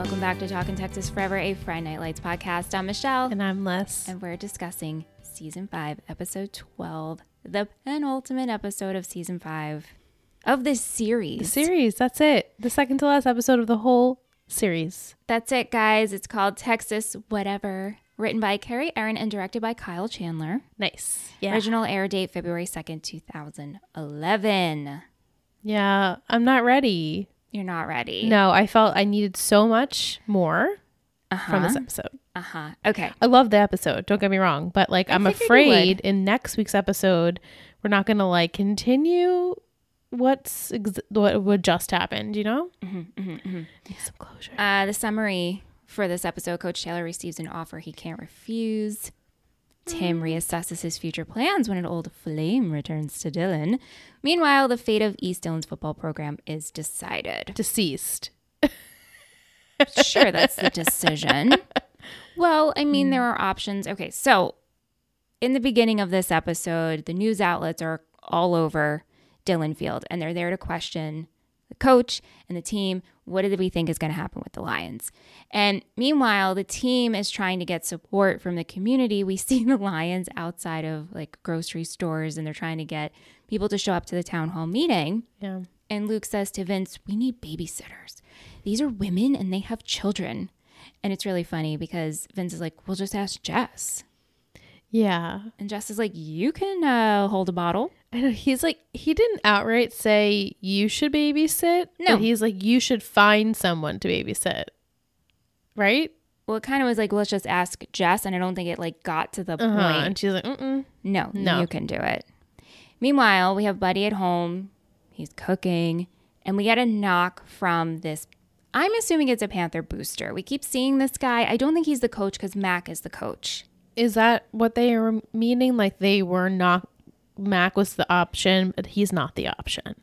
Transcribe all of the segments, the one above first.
Welcome back to Talkin' Texas Forever, a Friday Night Lights podcast. I'm Michelle. And I'm Les. And we're discussing Season 5, Episode 12, the penultimate episode of Season 5 of this series. The series, that's it. The second to last episode of the whole series. That's it, guys. It's called Texas Whatever. Written by Carrie Aaron and directed by Kyle Chandler. Nice. Yeah. Original air date February 2nd, 2011. Yeah, I'm not ready. You're not ready. No, I felt I needed so much more from this episode. Okay. I love the episode. Don't get me wrong. But like, I'm afraid in next week's episode, we're not going to like continue what just happened, you know? Need some closure. The summary for this episode, Coach Taylor receives an offer he can't refuse. Tim reassesses his future plans when an old flame returns to Dillon. Meanwhile, the fate of East Dillon's football program is decided. Deceased. Sure, that's the decision. Well, I mean, there are options. Okay, so in the beginning of this episode, the news outlets are all over Dillon Field, and they're there to question the coach and the team. What do we think is going to happen with the Lions? And meanwhile, the team is trying to get support from the community. We see the Lions outside of like grocery stores, and they're trying to get people to show up to the town hall meeting. Yeah. And Luke says to Vince, we need babysitters. These are women and they have children. And it's really funny because Vince is like, we'll just ask Jess. Yeah. And Jess is like, you can hold a bottle. I know, he's like, he didn't outright say you should babysit. No. But he's like, you should find someone to babysit. Right? Well, it kind of was like, let's just ask Jess. And I don't think it like got to the point. And she's like, No, you can do it. Meanwhile, we have Buddy at home. He's cooking. And we get a knock from this, I'm assuming it's a Panther booster. We keep seeing this guy. I don't think he's the coach because Mac is the coach. Is that what they are meaning? Like they were not, Mac was the option, but he's not the option,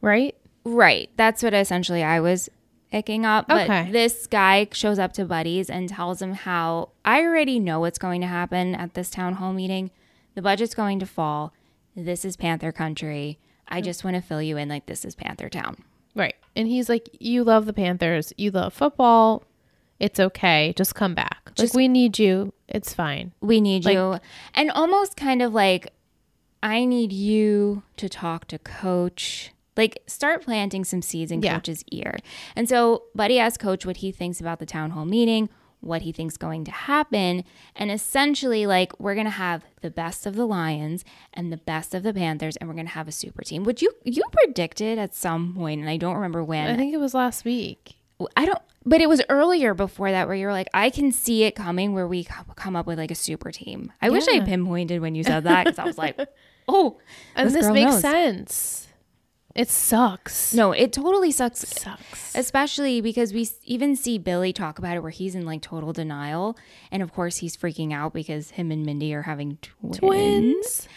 right? Right. That's what essentially I was picking up. But this guy shows up to Buddy's and tells him how I already know what's going to happen at this town hall meeting. The budget's going to fall. This is Panther country. I just want to fill you in like this is Panther town. Right. And he's like, you love the Panthers. You love football. It's okay. Just come back. Just, like, we need you. It's fine. We need like, you. And almost kind of like, I need you to talk to coach. Like, start planting some seeds in coach's ear. And so Buddy asks coach what he thinks about the town hall meeting, what he thinks going to happen. And essentially, like, we're going to have the best of the Lions and the best of the Panthers, and we're going to have a super team. Which you predicted at some point, and I don't remember when. I think it was last week. But it was earlier before that where you were like, I can see it coming where we come up with like a super team. I wish I pinpointed when you said that because I was like, oh, and this makes sense. It sucks. No, it totally sucks. It sucks. Especially because we even see Billy talk about it where he's in like total denial. And of course he's freaking out because him and Mindy are having twins.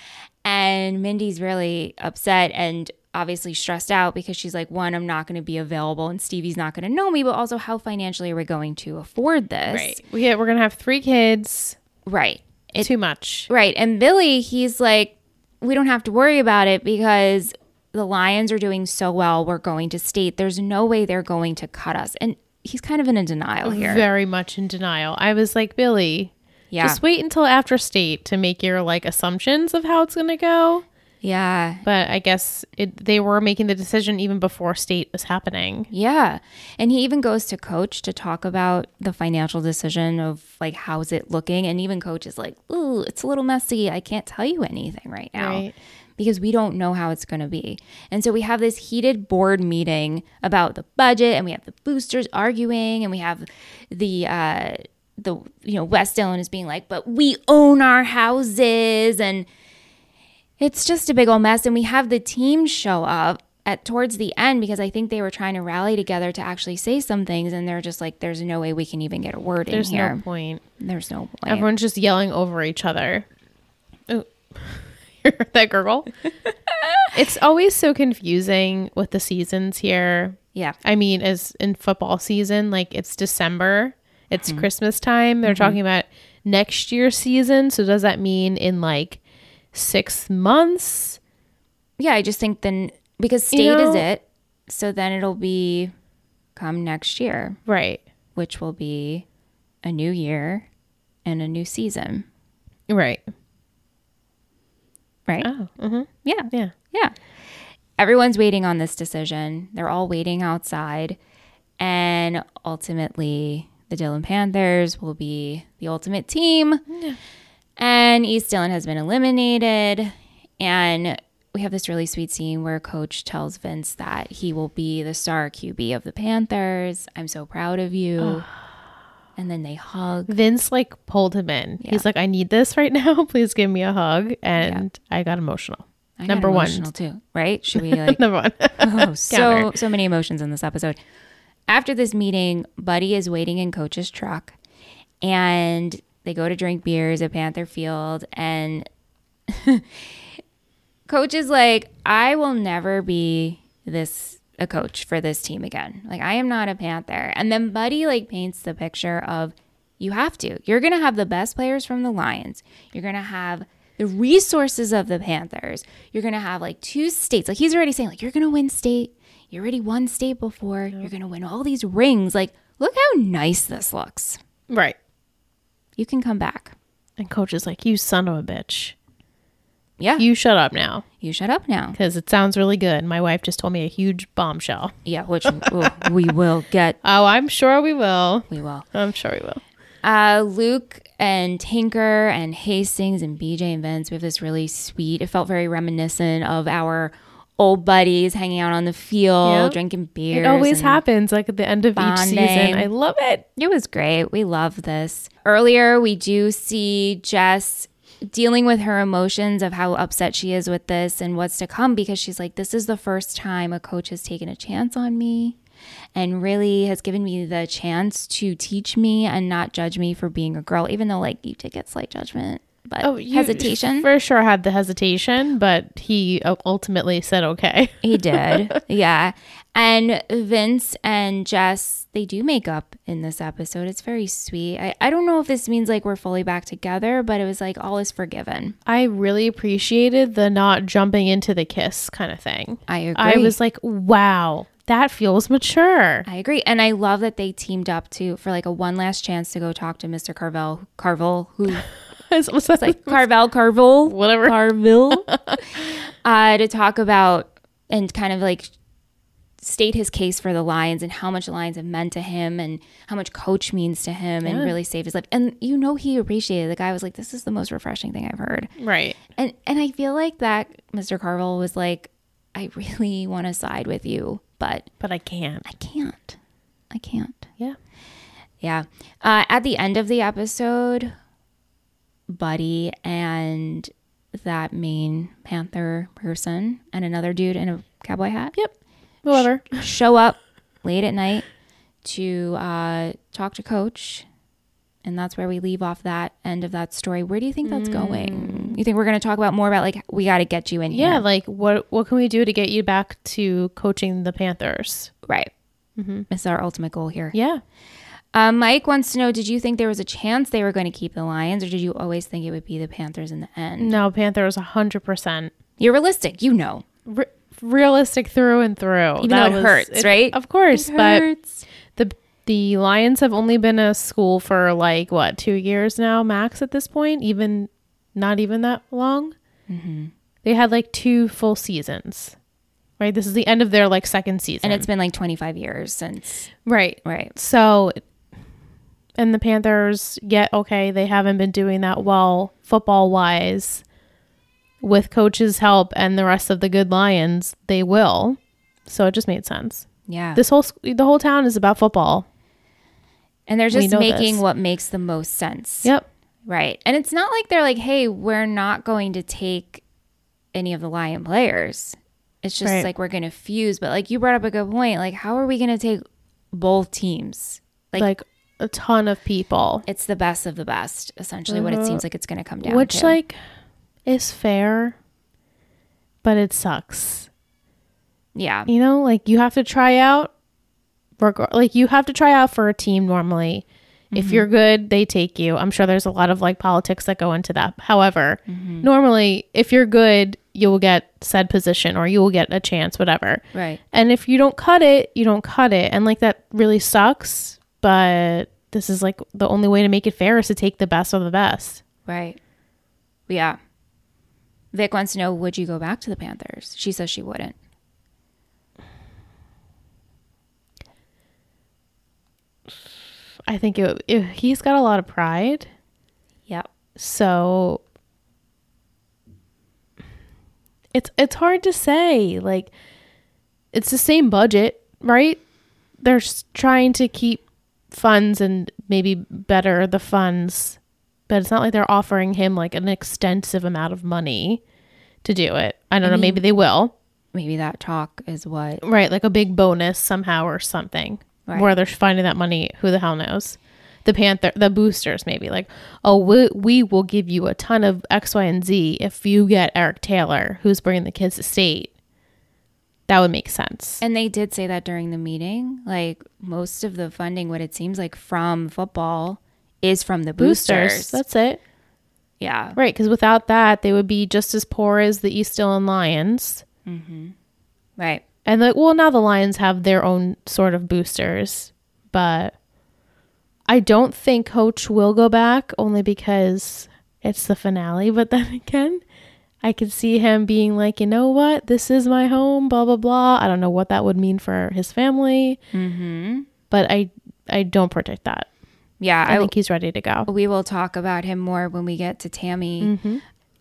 And Mindy's really upset and obviously stressed out because she's like, one, I'm not going to be available and Stevie's not going to know me, but also how financially are we going to afford this? Right. We're going to have 3 kids. Right. Too much. Right. And Billy, he's like, we don't have to worry about it because the Lions are doing so well. We're going to state. There's no way they're going to cut us. And he's kind of in a denial here. Very much in denial. I was like, Billy, just wait until after state to make your like assumptions of how it's going to go. Yeah. But I guess they were making the decision even before state was happening. Yeah. And he even goes to coach to talk about the financial decision of like, how's it looking? And even coach is like, ooh, it's a little messy. I can't tell you anything right now because we don't know how it's going to be. And so we have this heated board meeting about the budget and we have the boosters arguing and we have the you know, West Dillon is being like, but we own our houses and it's just a big old mess. And we have the team show up towards the end because I think they were trying to rally together to actually say some things. And they're just like, there's no way we can even get a word in here. There's no point. There's no point. Everyone's just yelling over each other. Oh, you heard that gurgle? It's always so confusing with the seasons here. Yeah. I mean, as in football season, like it's December. It's Christmas time. They're talking about next year's season. So does that mean in like 6 months? Yeah, I just think then because state is it, so then it'll be come next year. Right. which will be a new year and a new season. Right. Right? Oh, mm-hmm. Yeah. Yeah. Yeah. Everyone's waiting on this decision. They're all waiting outside. And ultimately, the Dillon Panthers will be the ultimate team. Yeah. And East Dillon has been eliminated. And we have this really sweet scene where Coach tells Vince that he will be the star QB of the Panthers. I'm so proud of you. And then they hug. Vince like pulled him in. Yeah. He's like, I need this right now. Please give me a hug. And yeah. I got emotional. I got emotional too. Right? Should we like number one? Oh, so many emotions in this episode. After this meeting, Buddy is waiting in Coach's truck, and they go to drink beers at Panther Field, and Coach is like, I will never be a coach for this team again. Like, I am not a Panther. And then Buddy like paints the picture of, you have to. You're going to have the best players from the Lions. You're going to have the resources of the Panthers. You're going to have like two states. Like, he's already saying, like, you're going to win state. You already won state before. You're going to win all these rings. Like, look how nice this looks. Right. You can come back. And Coach is like, you son of a bitch. Yeah. You shut up now. You shut up now. Because it sounds really good. My wife just told me a huge bombshell. Yeah, which we will get. Oh, I'm sure we will. We will. I'm sure we will. Luke and Tinker and Hastings and BJ and Vince, we have this really sweet, it felt very reminiscent of our old buddies hanging out on the field, drinking beers. It always happens, like at the end of bonding. Each season. I love it. It was great. We love this. Earlier, we do see Jess dealing with her emotions of how upset she is with this and what's to come, because she's like, this is the first time a coach has taken a chance on me and really has given me the chance to teach me and not judge me for being a girl, even though like you did get slight judgment. But hesitation. For sure had the hesitation, but he ultimately said okay. He did. Yeah. And Vince and Jess, they do make up in this episode. It's very sweet. I don't know if this means like we're fully back together, but it was like all is forgiven. I really appreciated the not jumping into the kiss kind of thing. I agree. I was like, wow. That feels mature. I agree. And I love that they teamed up too for like a one last chance to go talk to Mr. Carvel, who it's like Carvel, whatever. Carville, to talk about and kind of like state his case for the Lions and how much the Lions have meant to him and how much Coach means to him and really saved his life. And you know, he appreciated it. The guy was like, this is the most refreshing thing I've heard. Right. And I feel like that Mr. Carvel was like, I really want to side with you. But I can't. I can't. Yeah. Yeah. At the end of the episode, Buddy and that main Panther person and another dude in a cowboy hat. Yep. Whatever. Show up late at night to talk to Coach. And that's where we leave off that end of that story. Where do you think that's going? You think we're going to talk about more about like, we got to get you in here? Yeah, like what can we do to get you back to coaching the Panthers? Right. Mm-hmm. It's our ultimate goal here. Yeah. Mike wants to know, did you think there was a chance they were going to keep the Lions, or did you always think it would be the Panthers in the end? No, Panthers 100%. You're realistic. You know. Realistic through and through. Even that though it hurts, right? Of course. It hurts. But the Lions have only been a school for like, what, 2 years now max at this point? Even not even that long. Mm-hmm. They had like 2 full seasons, right? This is the end of their like 2nd season. And it's been like 25 years since. Right. Right. So, and the Panthers, they haven't been doing that well football-wise. With Coach's help and the rest of the good Lions, they will. So it just made sense. Yeah. The whole town is about football. And they're just making what makes the most sense. Yep. Right. And it's not like they're like, hey, we're not going to take any of the Lion players. It's just like we're going to fuse. But like you brought up a good point. Like, how are we going to take both teams? Like a ton of people. It's the best of the best, essentially what it seems like it's going to come down to. Which like is fair, but it sucks. Yeah. You know, like you have to try out. Like you have to try out for a team normally. Mm-hmm. If you're good, they take you. I'm sure there's a lot of like politics that go into that. However, normally if you're good, you will get said position or you will get a chance, whatever. Right. And if you don't cut it, you don't cut it. And like that really sucks But this is like the only way to make it fair is to take the best of the best. Right. Yeah. Vic wants to know, would you go back to the Panthers? She says she wouldn't. I think he's got a lot of pride. Yep. So it's hard to say. Like, it's the same budget, right? They're trying to keep funds and maybe better the funds, but it's not like they're offering him like an extensive amount of money to do it. I don't know. Maybe they will. Maybe that talk is what. Right. Like a big bonus somehow or something. Right. Where they're finding that money, who the hell knows? The boosters maybe like, oh, we will give you a ton of X, Y, and Z if you get Eric Taylor, who's bringing the kids to state. That would make sense. And they did say that during the meeting, like most of the funding, what it seems like from football, is from the boosters. That's it. Yeah. Right, because without that, they would be just as poor as the East Dillon Lions. Mm-hmm. Right. And like, well, now the Lions have their own sort of boosters, but I don't think Coach will go back only because it's the finale. But then again, I could see him being like, you know what? This is my home, blah, blah, blah. I don't know what that would mean for his family, mm-hmm. but I don't predict that. Yeah. I think he's ready to go. We will talk about him more when we get to Tammy. Mm-hmm.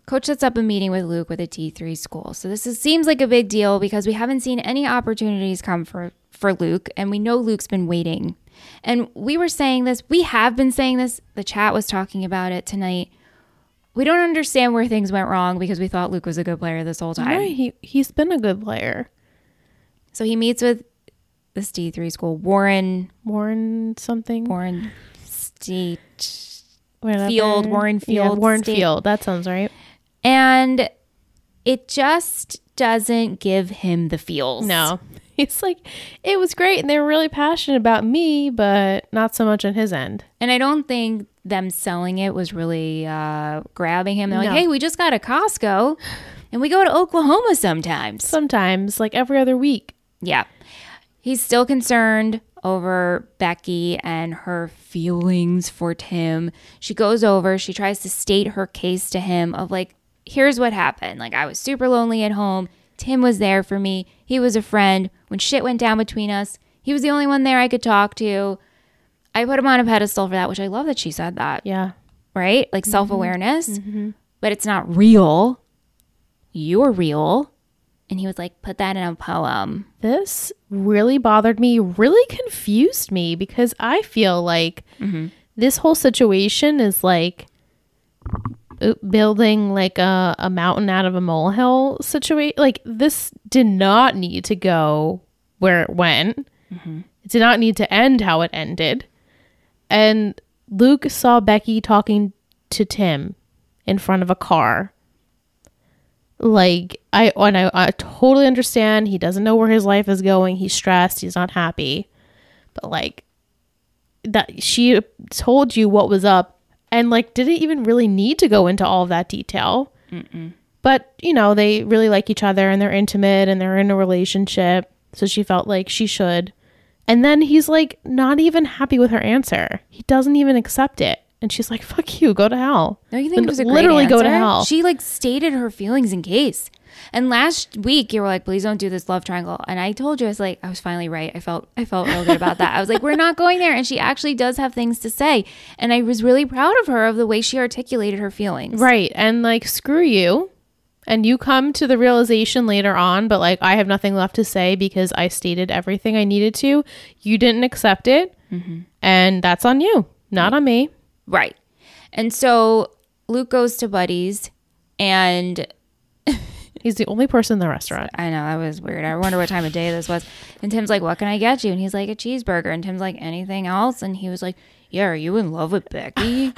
Coach sets up a meeting with Luke with a D3 school. So this seems like a big deal because we haven't seen any opportunities come for Luke. And we know Luke's been waiting. And we were saying this. We have been saying this. The chat was talking about it tonight. We don't understand where things went wrong because we thought Luke was a good player this whole time. Right, he's been a good player. So he meets with this D3 school. Warren something. Warren State Field. Warren Field. Yeah, Warren State. Field. That sounds right. And it just doesn't give him the feels. No. He's like, it was great and they were really passionate about me, but not so much on his end. And I don't think them selling it was really grabbing him. They're like, hey, we just got a Costco and we go to Oklahoma sometimes. Sometimes, like every other week. Yeah. He's still concerned over Becky and her feelings for Tim. She goes over, she tries to state her case to him of like, here's what happened. Like, I was super lonely at home. Tim was there for me. He was a friend. When shit went down between us, he was the only one there I could talk to. I put him on a pedestal for that, which I love that she said that. Yeah. Right? Like, mm-hmm. self-awareness. Mm-hmm. But it's not real. You're real. And he was like, put that in a poem. This really bothered me, really confused me, because I feel like mm-hmm. this whole situation is like building like a mountain out of a molehill situation. Like, this did not need to go where it went. Mm-hmm. It did not need to end how it ended. And Luke saw Becky talking to Tim in front of a car. Like, I totally understand he doesn't know where his life is going. He's stressed. He's not happy. But like, that she told you what was up and like didn't even really need to go into all of that detail. Mm-mm. But, you know, they really like each other and they're intimate and they're in a relationship. So she felt like she should. And then he's like not even happy with her answer. He doesn't even accept it. And she's like, fuck you, go to hell. No, you think it was a great literally answer? Go to hell. She like stated her feelings in case. And last week you were like, please don't do this love triangle. And I told you, I was like, I was finally right. I felt real good about that. I was like, we're not going there. And she actually does have things to say. And I was really proud of her, of the way she articulated her feelings. Right. And like, screw you. And you come to the realization later on, but like, I have nothing left to say because I stated everything I needed to. You didn't accept it. Mm-hmm. And that's on you, not on me. Right. And so Luke goes to Buddy's and he's the only person in the restaurant. I know, that was weird. I wonder what time of day this was. And Tim's like, what can I get you? And he's like, a cheeseburger. And Tim's like, anything else? And he was like, yeah, are you in love with Becky?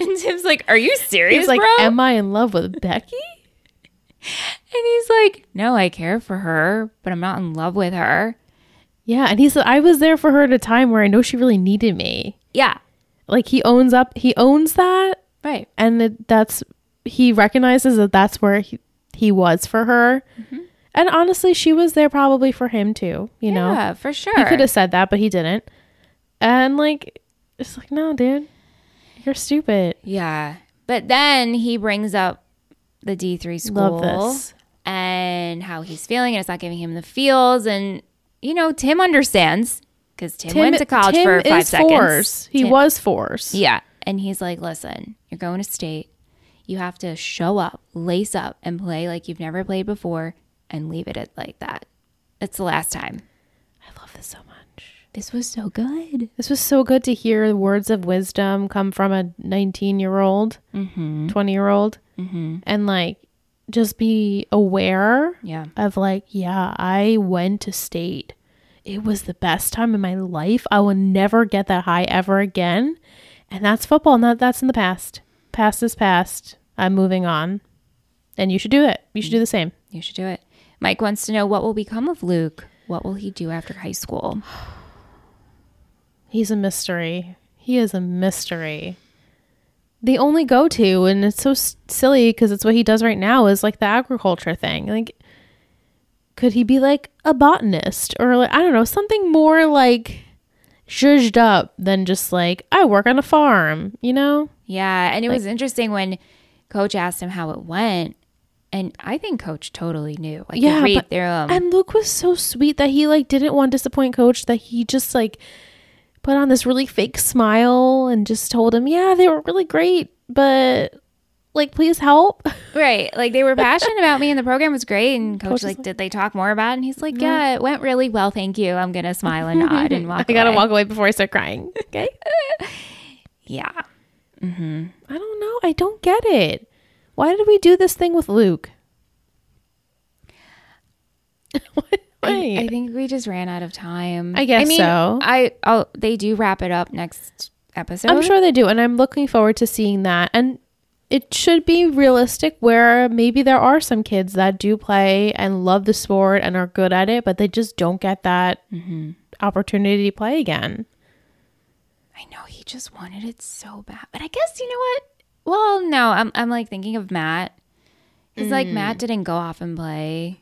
And Tim's like, are you serious? He's like, bro? Am I in love with Becky? And he's like, no, I care for her, but I'm not in love with her. Yeah. And he said, I was there for her at a time where I know she really needed me. Yeah. Like, he owns that. Right. And he recognizes that that's where he was for her. Mm-hmm. And honestly, she was there probably for him too, you know? Yeah, for sure. He could have said that, but he didn't. And like, it's like, no, dude, you're stupid. Yeah. But then he brings up the D3 school. Love this. And how he's feeling, and it's not giving him the feels. And, you know, Tim understands because Tim went to college Tim for 5 seconds. Force. He was forced. Yeah. And he's like, listen, you're going to state. You have to show up, lace up, and play like you've never played before and leave it at like that. It's the last time. I love this so much. This was so good. This was so good to hear the words of wisdom come from a 19-year-old, 20-year-old, and like, just be aware of like, yeah, I went to state. It was the best time in my life. I will never get that high ever again. And that's football. And that's in the past. Past is past. I'm moving on. And you should do it. You should do the same. You should do it. Mike wants to know, what will become of Luke? What will he do after high school? He's a mystery. He is a mystery. The only go-to, and it's so silly because it's what he does right now, is like the agriculture thing. Like, could he be like a botanist or like, I don't know, something more like zhuzhed up than just like, I work on a farm, you know? Yeah. And it was interesting when Coach asked him how it went. And I think Coach totally knew. Like, yeah, read their, and Luke was so sweet that he like didn't want to disappoint Coach, that he just like put on this really fake smile and just told him, yeah, they were really great, but like, please help. Right. Like, they were passionate about me and the program was great. And Coach like, did they talk more about it? And he's like, yeah, it went really well. Thank you. I'm going to smile and nod and walk away. I got to walk away before I start crying. Okay. Yeah. Mm-hmm. I don't know. I don't get it. Why did we do this thing with Luke? I think we just ran out of time. I guess so. They do wrap it up next episode. I'm sure they do. And I'm looking forward to seeing that. And it should be realistic where maybe there are some kids that do play and love the sport and are good at it, but they just don't get that opportunity to play again. I know. He just wanted it so bad. But I guess, you know what? Well, no, I'm like thinking of Matt. It's like Matt didn't go off and play.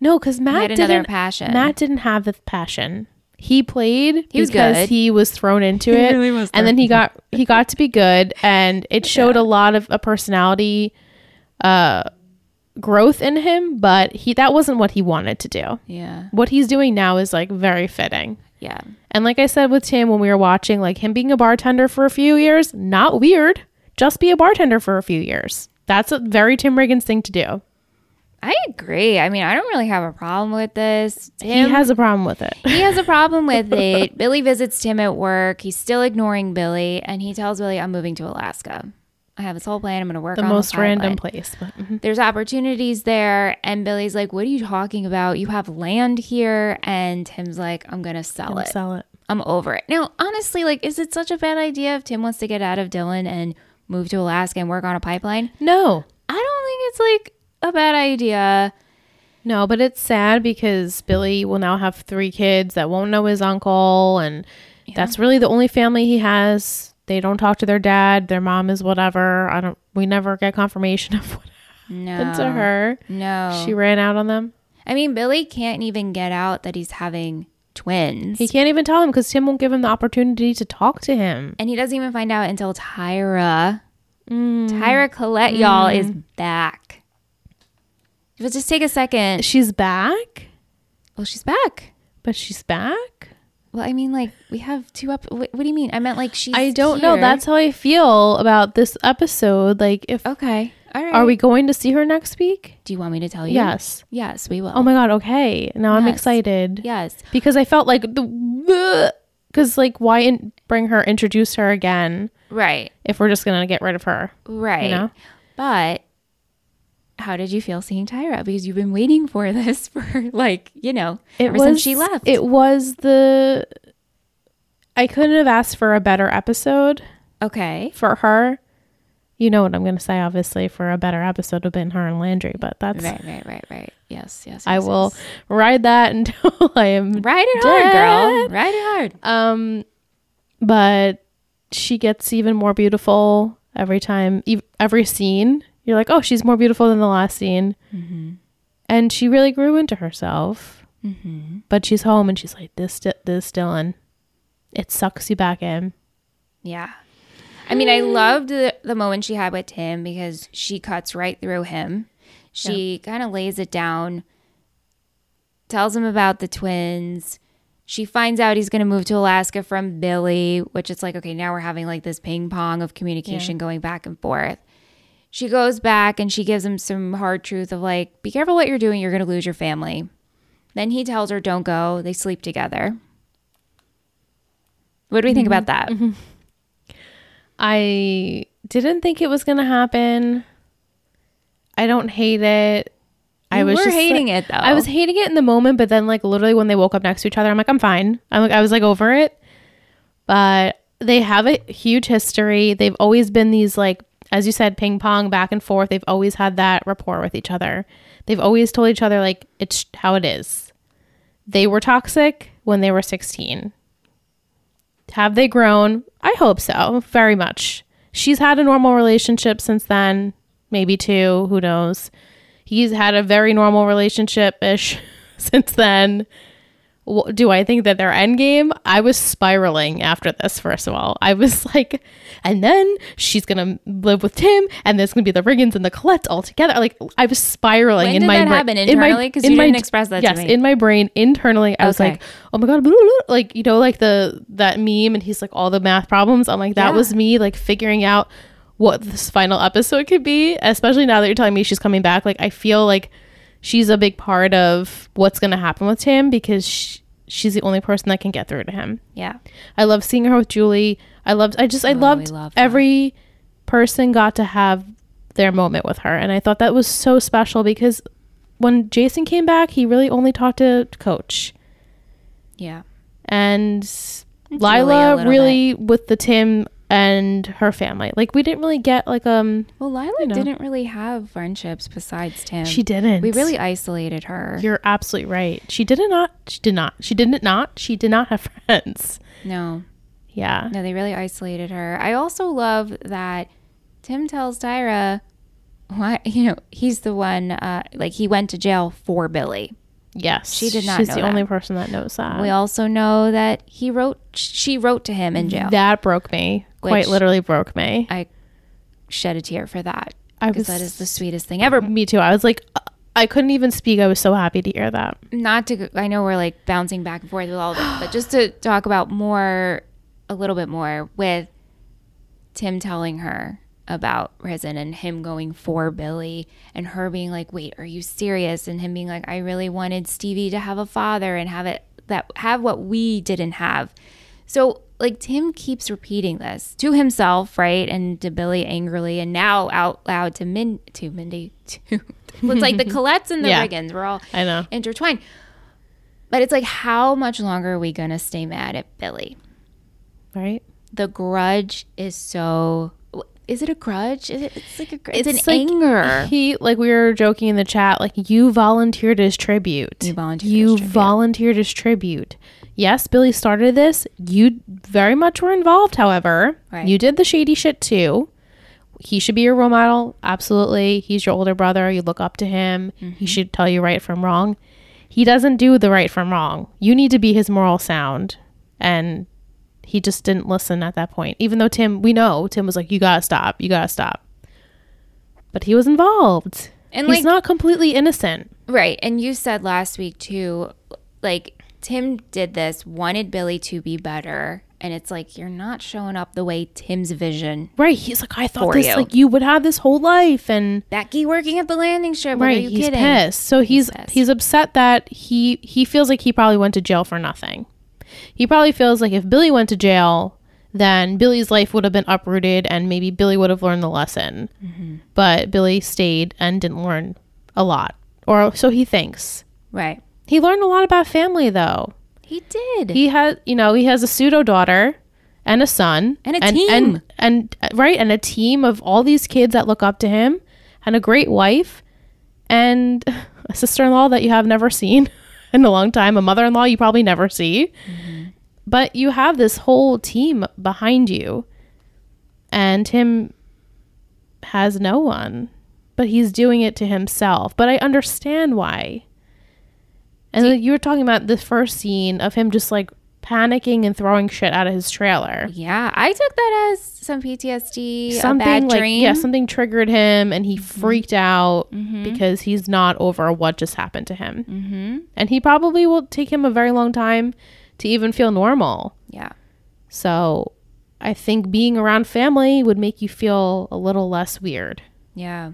No, because Matt didn't have the passion. He played because he was thrown into it. Really was. And then he got to be good, and it showed a lot of a personality growth in him, but that wasn't what he wanted to do. Yeah. What he's doing now is like very fitting. Yeah. And like I said with Tim when we were watching, like him being a bartender for a few years, not weird. Just be a bartender for a few years. That's a very Tim Riggins thing to do. I agree. I mean, I don't really have a problem with this. He has a problem with it. He has a problem with it. Billy visits Tim at work. He's still ignoring Billy. And he tells Billy, I'm moving to Alaska. I have this whole plan. I'm going to work on the most random place. But, there's opportunities there. And Billy's like, what are you talking about? You have land here. And Tim's like, I'm going to sell it. I'm over it. Now, honestly, like, is it such a bad idea if Tim wants to get out of Dillon and move to Alaska and work on a pipeline? No. I don't think it's like a bad idea. No, but it's sad because Billy will now have 3 kids that won't know his uncle, and that's really the only family he has. They don't talk to their dad. Their mom is whatever. We never get confirmation of what happened to her. No. She ran out on them. I mean, Billy can't even get out that he's having twins. He can't even tell him because Tim won't give him the opportunity to talk to him. And he doesn't even find out until Tyra Collette, y'all, is back. But just take a second. She's back? Well, she's back. But she's back? Well, I mean, like, we have 2 up. What do you mean? I meant, like, she's I don't know. That's how I feel about this episode. Like, if... Okay. All right. Are we going to see her next week? Do you want me to tell you? Yes. Yes, we will. Oh, my God. Okay. Now I'm excited. Yes. Because I felt like... Because, like, why bring her, introduce her again? Right. If we're just going to get rid of her. Right. You know? But... how did you feel seeing Tyra? Because you've been waiting for this for like, you know, since she left. It was I couldn't have asked for a better episode. Okay. For her. You know what I'm going to say, obviously, for a better episode would have been her and Landry, but that's... Right. Yes. I will ride that until I am Ride it dead. Hard, girl. Ride it hard. But she gets even more beautiful every time, every scene. You're like, oh, she's more beautiful than the last scene. Mm-hmm. And she really grew into herself. Mm-hmm. But she's home and she's like, this Dillon. It sucks you back in. Yeah. I mean, I loved the moment she had with Tim because she cuts right through him. She kind of lays it down, tells him about the twins. She finds out he's going to move to Alaska from Billy, which it's like, okay, now we're having like this ping pong of communication going back and forth. She goes back and she gives him some hard truth of like, be careful what you're doing. You're going to lose your family. Then he tells her, don't go. They sleep together. What do we think about that? Mm-hmm. I didn't think it was going to happen. I don't hate it. I was hating it though. I was hating it in the moment, but then like literally when they woke up next to each other, I'm like, I'm fine. I was over it. But they have a huge history. They've always been these, like, as you said, ping pong back and forth. They've always had that rapport with each other. They've always told each other like it's how it is. They were toxic when they were 16. Have they grown? I hope so, very much. She's had a normal relationship since then, maybe two, who knows. He's had a very normal relationship-ish since then. Do I think that they're endgame? I was spiraling after this, first of all. I was like, and then she's going to live with Tim, and there's going to be the Riggins and the Collettes all together. Like, I was spiraling in my brain. When did that happen? Internally? Because you didn't express that to me. Yes, in my brain, internally, I was like, oh my God, blah, blah, blah. Like, you know, like that meme, and he's like, all the math problems. I'm like, that was me, like, figuring out what this final episode could be, especially now that you're telling me she's coming back. Like, I feel like she's a big part of what's going to happen with Tim because she's the only person that can get through to him. Yeah. I love seeing her with Julie. I loved every person got to have their moment with her. And I thought that was so special because when Jason came back, he really only talked to Coach. Yeah. And Lila really bit. With the Tim and her family, like, we didn't really get like Lila didn't really have friendships besides Tim. She didn't. We really isolated her. You're absolutely right. She did not have friends. No, they really isolated her. I also love that Tim tells Tyra why, you know, he's the one like he went to jail for Billy. Yes. She did not know that. She's the only person that knows that. We also know that she wrote to him in jail. That broke me. Quite literally broke me. I shed a tear for that. Because that is the sweetest thing ever. Me too. I was like, I couldn't even speak. I was so happy to hear that. I know we're like bouncing back and forth with all this, but just to talk about a little bit more with Tim telling her about prison and him going for Billy and her being like, wait, are you serious? And him being like, I really wanted Stevie to have a father and have what we didn't have. So like Tim keeps repeating this to himself, right? And to Billy angrily, and now out loud to Mindy too. It's like the Collettes and the Riggins were all intertwined. But it's like, how much longer are we gonna stay mad at Billy? Right? The grudge is so... Is it a grudge? It's like anger. He, like, we were joking in the chat, like, you volunteered as tribute. Yes, Billy started this. You very much were involved, however. Right. You did the shady shit too. He should be your role model. Absolutely. He's your older brother. You look up to him. Mm-hmm. He should tell you right from wrong. He doesn't do the right from wrong. You need to be his moral sound. And he just didn't listen at that point. Even though Tim was like, you gotta stop. But he was involved. And he's like, not completely innocent. Right. And you said last week too, like, Tim did this, wanted Billy to be better. And it's like, you're not showing up the way Tim's vision. Right. He's like, I thought this, like, you would have this whole life. And Becky working at the landing strip. Right. Are you kidding? Pissed. So he's upset that he feels like he probably went to jail for nothing. He probably feels like if Billy went to jail, then Billy's life would have been uprooted and maybe Billy would have learned the lesson. Mm-hmm. But Billy stayed and didn't learn a lot. Or so he thinks. Right. He learned a lot about family, though. He did. He has a pseudo daughter and a son. And a team. And a team of all these kids that look up to him, and a great wife and a sister-in-law that you have never seen in a long time, a mother-in-law you probably never see. Mm-hmm. But you have this whole team behind you, and Tim has no one, but he's doing it to himself. But I understand why. And you were talking about the first scene of him just like panicking and throwing shit out of his trailer. Yeah, I took that as some PTSD, something, a bad dream. Yeah, something triggered him and he freaked out because he's not over what just happened to him. And he probably will take him a very long time to even feel normal. Yeah. So I think being around family would make you feel a little less weird. Yeah.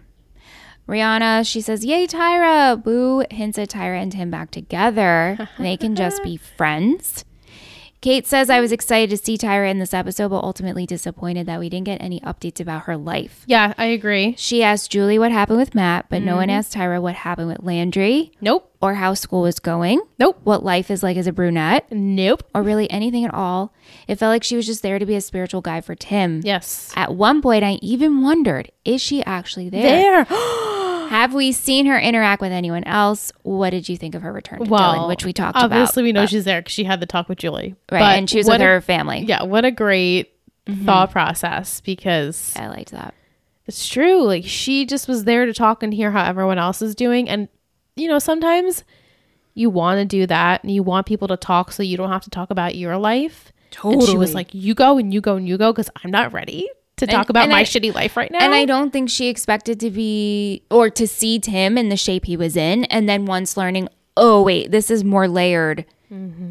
Rihanna, she says, yay, Tyra. Boo hints at Tyra and Tim back together. They can just be friends. Kate says, I was excited to see Tyra in this episode, but ultimately disappointed that we didn't get any updates about her life. Yeah, I agree. She asked Julie what happened with Matt, but no one asked Tyra what happened with Landry. Nope. Or how school was going. Nope. What life is like as a brunette. Nope. Or really anything at all. It felt like she was just there to be a spiritual guide for Tim. Yes. At one point, I even wondered, is she actually there? Have we seen her interact with anyone else? What did you think of her return to Dillon, which we talked about? Obviously, we know she's there because she had the talk with Julie. Right, but and she was with her family. Yeah, what a great thought process, because... I liked that. It's true. Like, she just was there to talk and hear how everyone else is doing. And, you know, sometimes you want to do that and you want people to talk so you don't have to talk about your life. Totally. And she was like, you go and you go and you go because I'm not ready to talk about my shitty life right now. And I don't think she expected to be or to see Tim in the shape he was in. And then once learning, oh, wait, this is more layered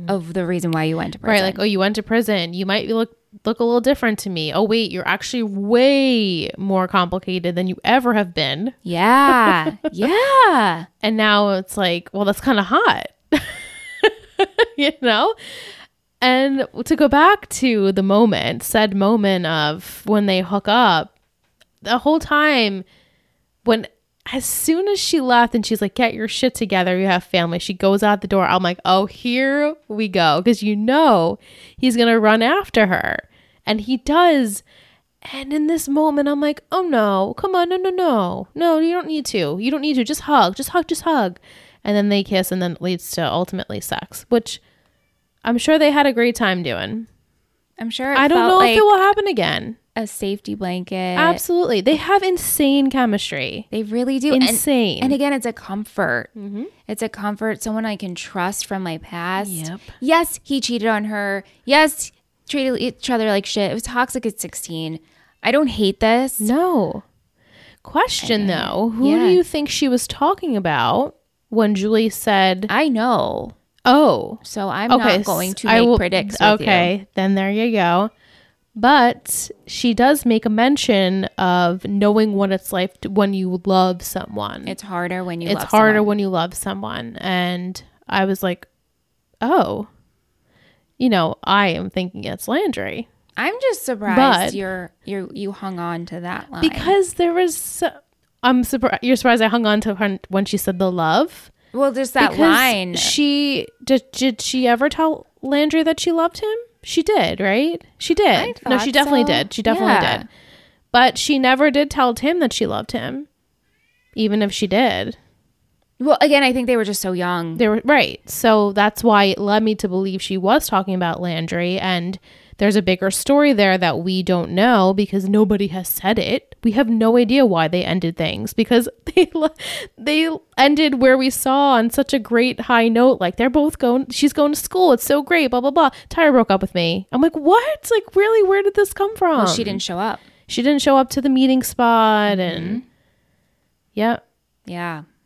of the reason why you went to prison. Right, like, oh, you went to prison. You might look a little different to me. Oh, wait, you're actually way more complicated than you ever have been. Yeah, yeah. And now it's like, well, that's kind of hot, you know? And to go back to the moment, said moment of when they hook up, the whole time, when as soon as she left and she's like, get your shit together, you have family, she goes out the door. I'm like, oh, here we go. Because you know he's going to run after her. And he does. And in this moment, I'm like, oh, no, come on. No. No, you don't need to. You don't need to. Just hug. Just hug. And then they kiss, and then it leads to ultimately sex, which... I'm sure they had a great time doing. I'm sure it I don't felt know like if it will happen again. A safety blanket. Absolutely. They have insane chemistry. They really do. Insane. And again, it's a comfort. It's a comfort. Someone I can trust from my past. Yep. Yes, he cheated on her. Yes, treated each other like shit. It was toxic at 16. I don't hate this. No. Question, though. Who do you think she was talking about when Julie said... I know. Oh, so I'm not going to make predicts with you. Okay, then there you go. But she does make a mention of knowing what it's like when you love someone. It's harder when you love someone. It's harder when you love someone. And I was like, oh, you know, I am thinking it's Landry. I'm just surprised you hung on to that line. Because there was, you're surprised I hung on to her when she said the love. Well, just that because line. She did she ever tell Landry that she loved him? She did, right? She did. No, she definitely did. She definitely did. But she never did tell Tim that she loved him, even if she did. Well, again, I think they were just so young. They were right. So that's why it led me to believe she was talking about Landry. And there's a bigger story there that we don't know because nobody has said it. We have no idea why they ended things, because they ended where we saw on such a great high note. Like, they're both going, she's going to school. It's so great, blah, blah, blah. Tyra broke up with me. I'm like, what? Like, really, where did this come from? Well, she didn't show up. She didn't show up to the meeting spot. And yeah.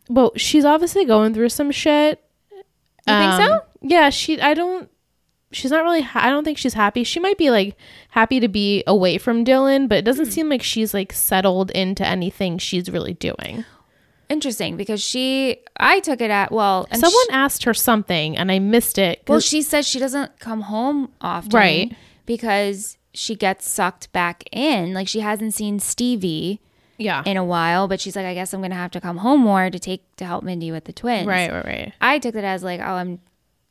Well, she's obviously going through some shit. You think so? Yeah. She's not really, I don't think she's happy. She might be like happy to be away from Dillon, but it doesn't seem like she's like settled into anything she's really doing. Interesting, because I took it at, well. And someone asked her something and I missed it. Well, she says she doesn't come home often. Right. Because she gets sucked back in. Like, she hasn't seen Stevie in a while, but she's like, I guess I'm going to have to come home more to help Mindy with the twins. Right. I took it as like, oh, I'm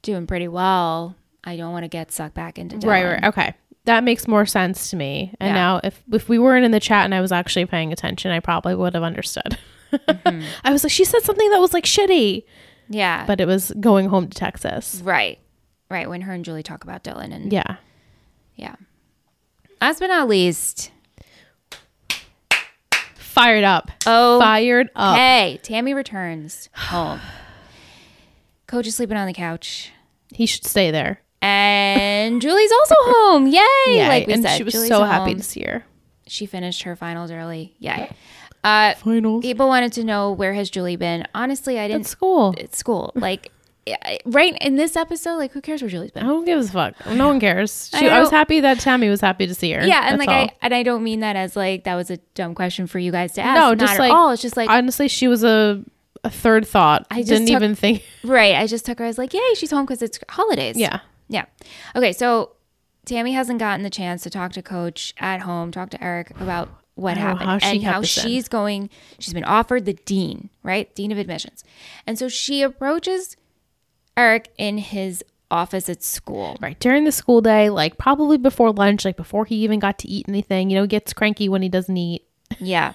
doing pretty well. I don't want to get sucked back into Dillon. Right. Okay. That makes more sense to me. And now if we weren't in the chat and I was actually paying attention, I probably would have understood. I was like, she said something that was like shitty. Yeah. But it was going home to Texas. Right. When her and Julie talk about Dillon. And Yeah. Last but not least. Fired up. Oh. Fired up. Hey, Tammy returns home. Coach is sleeping on the couch. He should stay there. And Julie's also home. Yay. Yay. Like we and said, she was Julie's so home. Happy to see her. She finished her finals early. Yay. Finals. People wanted to know, where has Julie been? Honestly, I didn't. It's school. It's school. Like, right in this episode, like, who cares where Julie's been? I don't give a fuck. No one cares. I was happy that Tammy was happy to see her. Yeah. And that's like, all. I don't mean that as like, that was a dumb question for you guys to ask. No, just not like, at all. It's just like, honestly, she was a third thought. I just didn't even think. Right. I just took her as like, yay, she's home because it's holidays. Yeah. Yeah. Okay. So Tammy hasn't gotten the chance to talk to Coach at home, talk to Eric about what happened and how she's going. She's been offered the dean, right? Dean of admissions. And so she approaches Eric in his office at school. Right. During the school day, like probably before lunch, like before he even got to eat anything, you know, gets cranky when he doesn't eat. Yeah.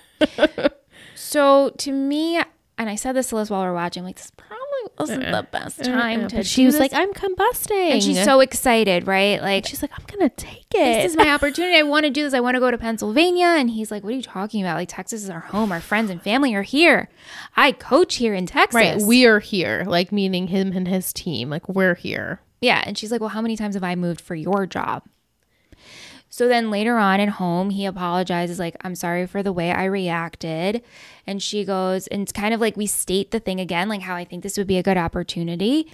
So to me, and I said this to Liz while we were watching, like, this probably wasn't the best time to but she was this. Like, I'm combusting. And she's so excited, right? Like, she's like, I'm going to take it. This is my opportunity. I want to do this. I want to go to Pennsylvania. And he's like, what are you talking about? Like, Texas is our home. Our friends and family are here. I coach here in Texas. Right. We're here. Like, meaning him and his team. Like, we're here. Yeah. And she's like, well, how many times have I moved for your job? So then later on at home, he apologizes, like, I'm sorry for the way I reacted. And she goes, and it's kind of like we state the thing again, like how I think this would be a good opportunity.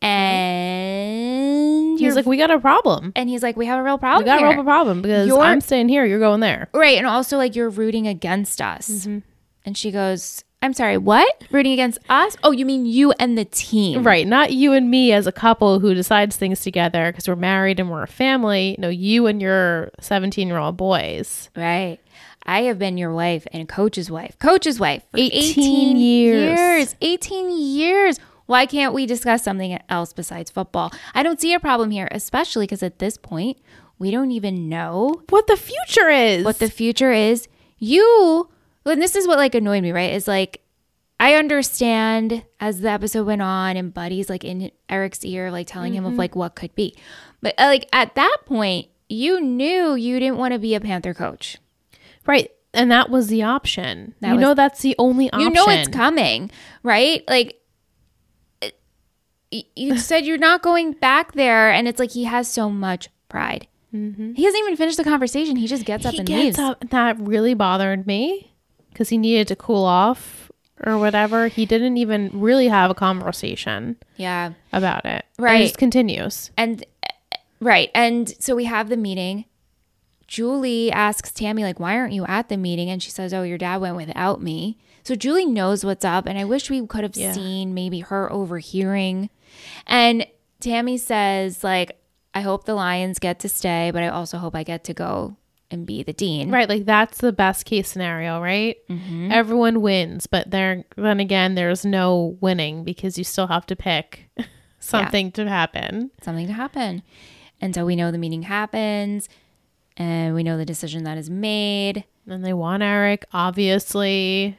And he's like, we got a problem. And he's like, we have a real problem. We got a real problem because I'm staying here. You're going there. Right. And also like you're rooting against us. Mm-hmm. And she goes, I'm sorry, what? Rooting against us? Oh, you mean you and the team. Right. Not you and me as a couple who decides things together because we're married and we're a family. No, you and your 17-year-old boys. Right. I have been your wife and Coach's wife. Coach's wife for 18 years. 18 years. Why can't we discuss something else besides football? I don't see a problem here, especially because at this point, we don't even know what the future is. What the future is. You... And this is what like annoyed me, right? Is like, I understand as the episode went on and Buddy's like in Eric's ear, like telling him of like what could be. But like at that point, you knew you didn't want to be a Panther coach. Right. And that was the option. That you was, know, that's the only option. You know it's coming, right? Like you said you're not going back there. And it's like he has so much pride. Mm-hmm. He hasn't even finished the conversation. He just gets up and leaves. That really bothered me. Because he needed to cool off or whatever. He didn't even really have a conversation about it. Right. It just continues. And right. And so we have the meeting. Julie asks Tammy, like, why aren't you at the meeting? And she says, oh, your dad went without me. So Julie knows what's up. And I wish we could have seen maybe her overhearing. And Tammy says, like, I hope the Lions get to stay, but I also hope I get to go and be the dean. Right. Like that's the best case scenario, right? Mm-hmm. Everyone wins, but then again, there's no winning because you still have to pick something to happen. Something to happen. And so we know the meeting happens and we know the decision that is made. And they want Eric, obviously.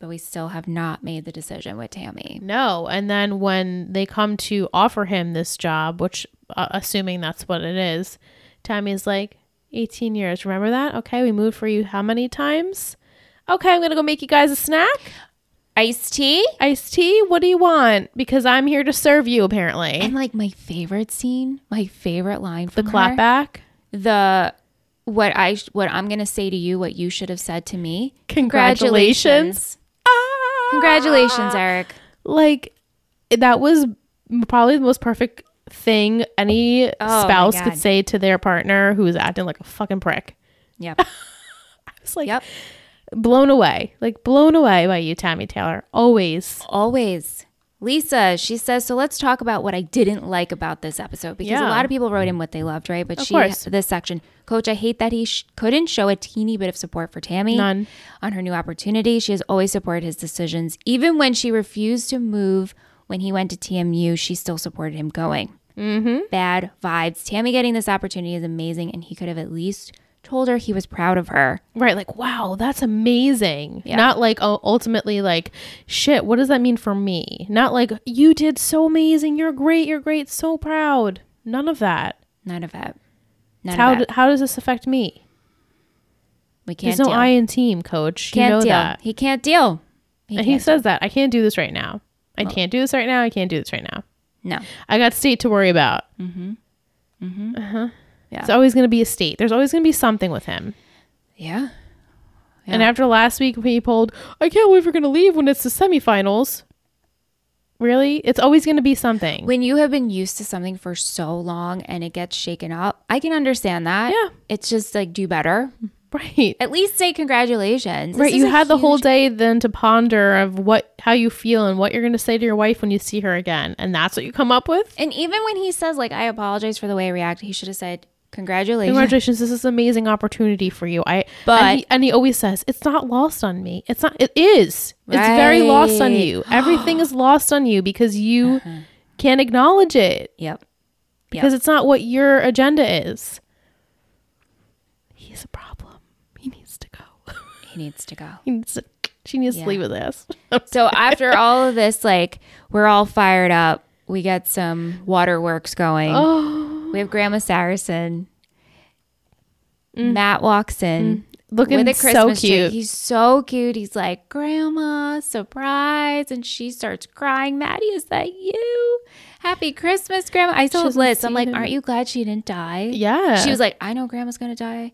But we still have not made the decision with Tammy. No. And then when they come to offer him this job, which assuming that's what it is, Tammy's like, 18 years. Remember that? Okay. We moved for you how many times? Okay. I'm going to go make you guys a snack. Iced tea? Iced tea? What do you want? Because I'm here to serve you, apparently. And like my favorite scene, my favorite line from the clap back. The what I'm going to say to you, what you should have said to me. Congratulations. Ah! Congratulations, Eric. Like that was probably the most perfect thing any spouse could say to their partner who is acting like a fucking prick. Yep. I was like blown away by you, Tammy Taylor. Always. Lisa, she says, so let's talk about what I didn't like about this episode, because a lot of people wrote in what they loved, right? But of course. This section, Coach, I hate that he couldn't show a teeny bit of support for Tammy. None. On her new opportunity. She has always supported his decisions, even when she refused to move. When he went to TMU, she still supported him going. Mm-hmm. Bad vibes. Tammy getting this opportunity is amazing, and he could have at least told her he was proud of her. Right, like, wow, that's amazing. Yeah. Not like, oh, ultimately like, shit, what does that mean for me? Not like, you did so amazing, you're great, so proud. None of that. How does this affect me? We can't deal. There's no I in team, Coach. Can't you know deal. That. He can't deal. He says that. I can't do this right now. I can't do this right now. No. I got state to worry about. Mm-hmm. Mm-hmm. Uh-huh. Yeah. It's always going to be a state. There's always going to be something with him. Yeah. Yeah. And after last week, we polled, I can't believe we're going to leave when it's the semifinals. Really? It's always going to be something. When you have been used to something for so long and it gets shaken up, I can understand that. Yeah. It's just like, do better. Right. At least say congratulations. Right. You had the whole day then to ponder of how you feel and what you're going to say to your wife when you see her again. And that's what you come up with. And even when he says, like, I apologize for the way I reacted, he should have said, congratulations. Congratulations. This is an amazing opportunity for you. And he always says, it's not lost on me. It's not. It is. Right. It's very lost on you. Everything is lost on you because you can't acknowledge it. Yep. Because it's not what your agenda is. He's a problem. He needs to go. She needs to leave with us. So after all of this, like, we're all fired up. We get some waterworks going. Oh. We have Grandma Saracen. Matt walks in. Looking with a Christmas so cute. Tree. He's so cute. He's like, Grandma, surprise. And she starts crying. Maddie, is that you? Happy Christmas, Grandma. I told Liz, I'm like, aren't you glad she didn't die? Yeah. She was like, I know Grandma's going to die.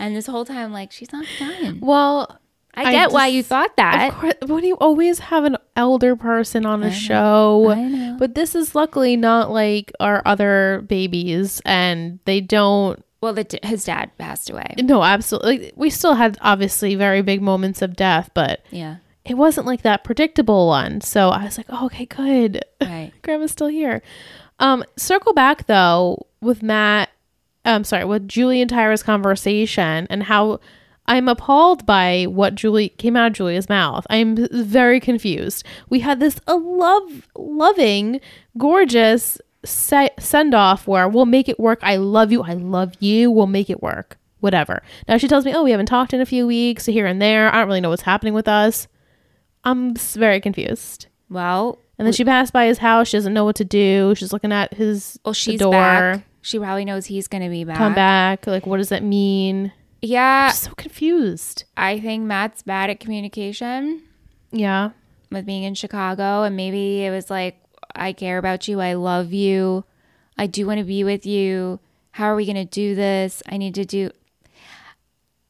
And this whole time, like, she's not dying. Well, I get why you thought that. Of course, when you always have an elder person on a show. I know. But this is luckily not like our other babies. And they don't. Well, his dad passed away. No, absolutely. We still had, obviously, very big moments of death. But it wasn't like that predictable one. So I was like, oh, okay, good. Right. Grandma's still here. Circle back, though, with with Julie and Tyra's conversation and how I'm appalled by what came out of Julia's mouth. I'm very confused. We had this loving, gorgeous send off where we'll make it work. I love you. We'll make it work. Whatever. Now she tells me, oh, we haven't talked in a few weeks here and there. I don't really know what's happening with us. I'm very confused. Well. And then she passed by his house. She doesn't know what to do. She's looking at the door. Back. She probably knows he's going to be back. Come back. Like, what does that mean? Yeah. I'm so confused. I think Matt's bad at communication. Yeah. With being in Chicago. And maybe it was like, I care about you. I love you. I do want to be with you. How are we going to do this? I need to do.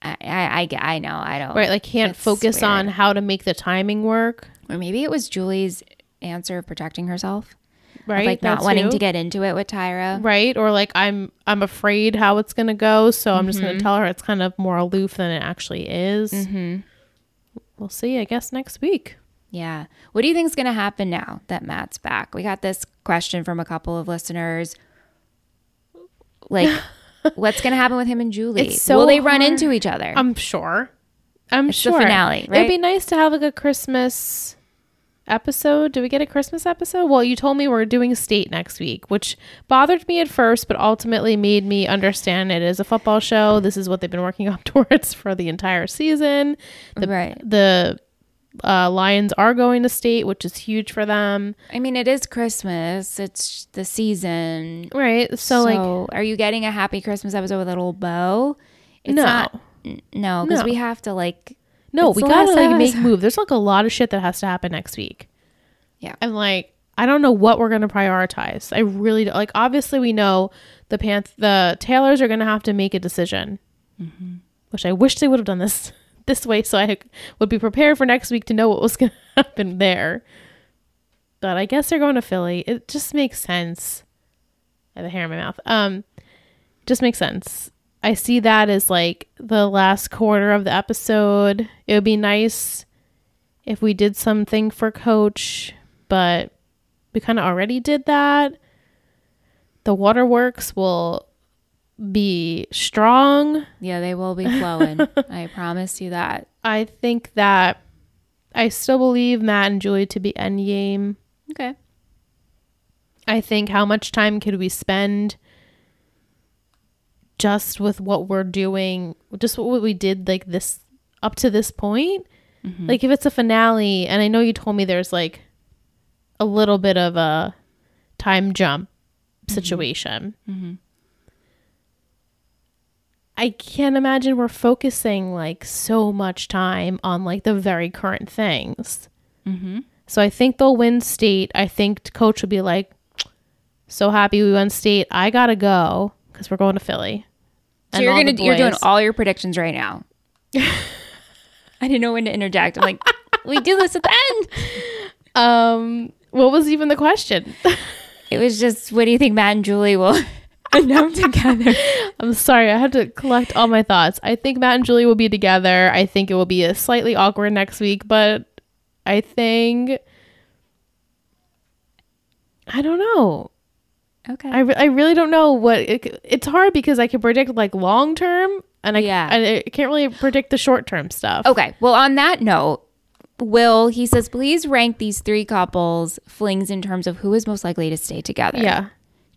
I know. I don't. Right. Like, can't focus weird. On how to make the timing work. Or maybe it was Julie's answer of protecting herself. Right. Of, like, not wanting to get into it with Tyra. Right. Or like, I'm afraid how it's going to go. So I'm just going to tell her it's kind of more aloof than it actually is. Mm-hmm. We'll see, I guess, next week. Yeah. What do you think is going to happen now that Matt's back? We got this question from a couple of listeners. Like, what's going to happen with him and Julie? Will they run into each other? I'm sure. It's the finale, right? It'd be nice to have like a Christmas episode. Do we get a Christmas episode? Well, you told me we're doing state next week, which bothered me at first, but ultimately made me understand it is a football show. This is what they've been working up towards for the entire season. The Lions are going to state, which is huge for them. I mean, it is Christmas. It's the season. Right. So like, are you getting a Happy Christmas episode with a little bow? It's no, because we have to like. No, we got to like make move. There's like a lot of shit that has to happen next week. Yeah. And like, I don't know what we're going to prioritize. I really don't. Like, obviously we know the Taylors are going to have to make a decision, which I wish they would have done this way so I would be prepared for next week to know what was going to happen there. But I guess they're going to Philly. It just makes sense. I have a hair in my mouth. Just makes sense. I see that as like the last quarter of the episode. It would be nice if we did something for Coach, but we kind of already did that. The waterworks will be strong. Yeah, they will be flowing. I promise you that. I think that I still believe Matt and Julie to be endgame. Okay. I think how much time could we spend just with what we're doing, just what we did like this up to this point? Like, if it's a finale, and I know you told me there's like a little bit of a time jump situation. I can't imagine we're focusing like so much time on like the very current things. So I think they'll win state. I think Coach will be like, So happy we won state. I gotta go because we're going to Philly. So you're doing all your predictions right now. I didn't know when to interject. I'm like, we do this at the end. What was even the question? It was just, what do you think Matt and Julie will end up together? I'm sorry. I had to collect all my thoughts. I think Matt and Julie will be together. I think it will be a slightly awkward next week, but I think... I don't know. Okay. I really don't know what... It's hard because I can predict like long term and I can't really predict the short term stuff. Okay. Well, on that note... Will, he says, please rank these three couples' flings in terms of who is most likely to stay together. Yeah.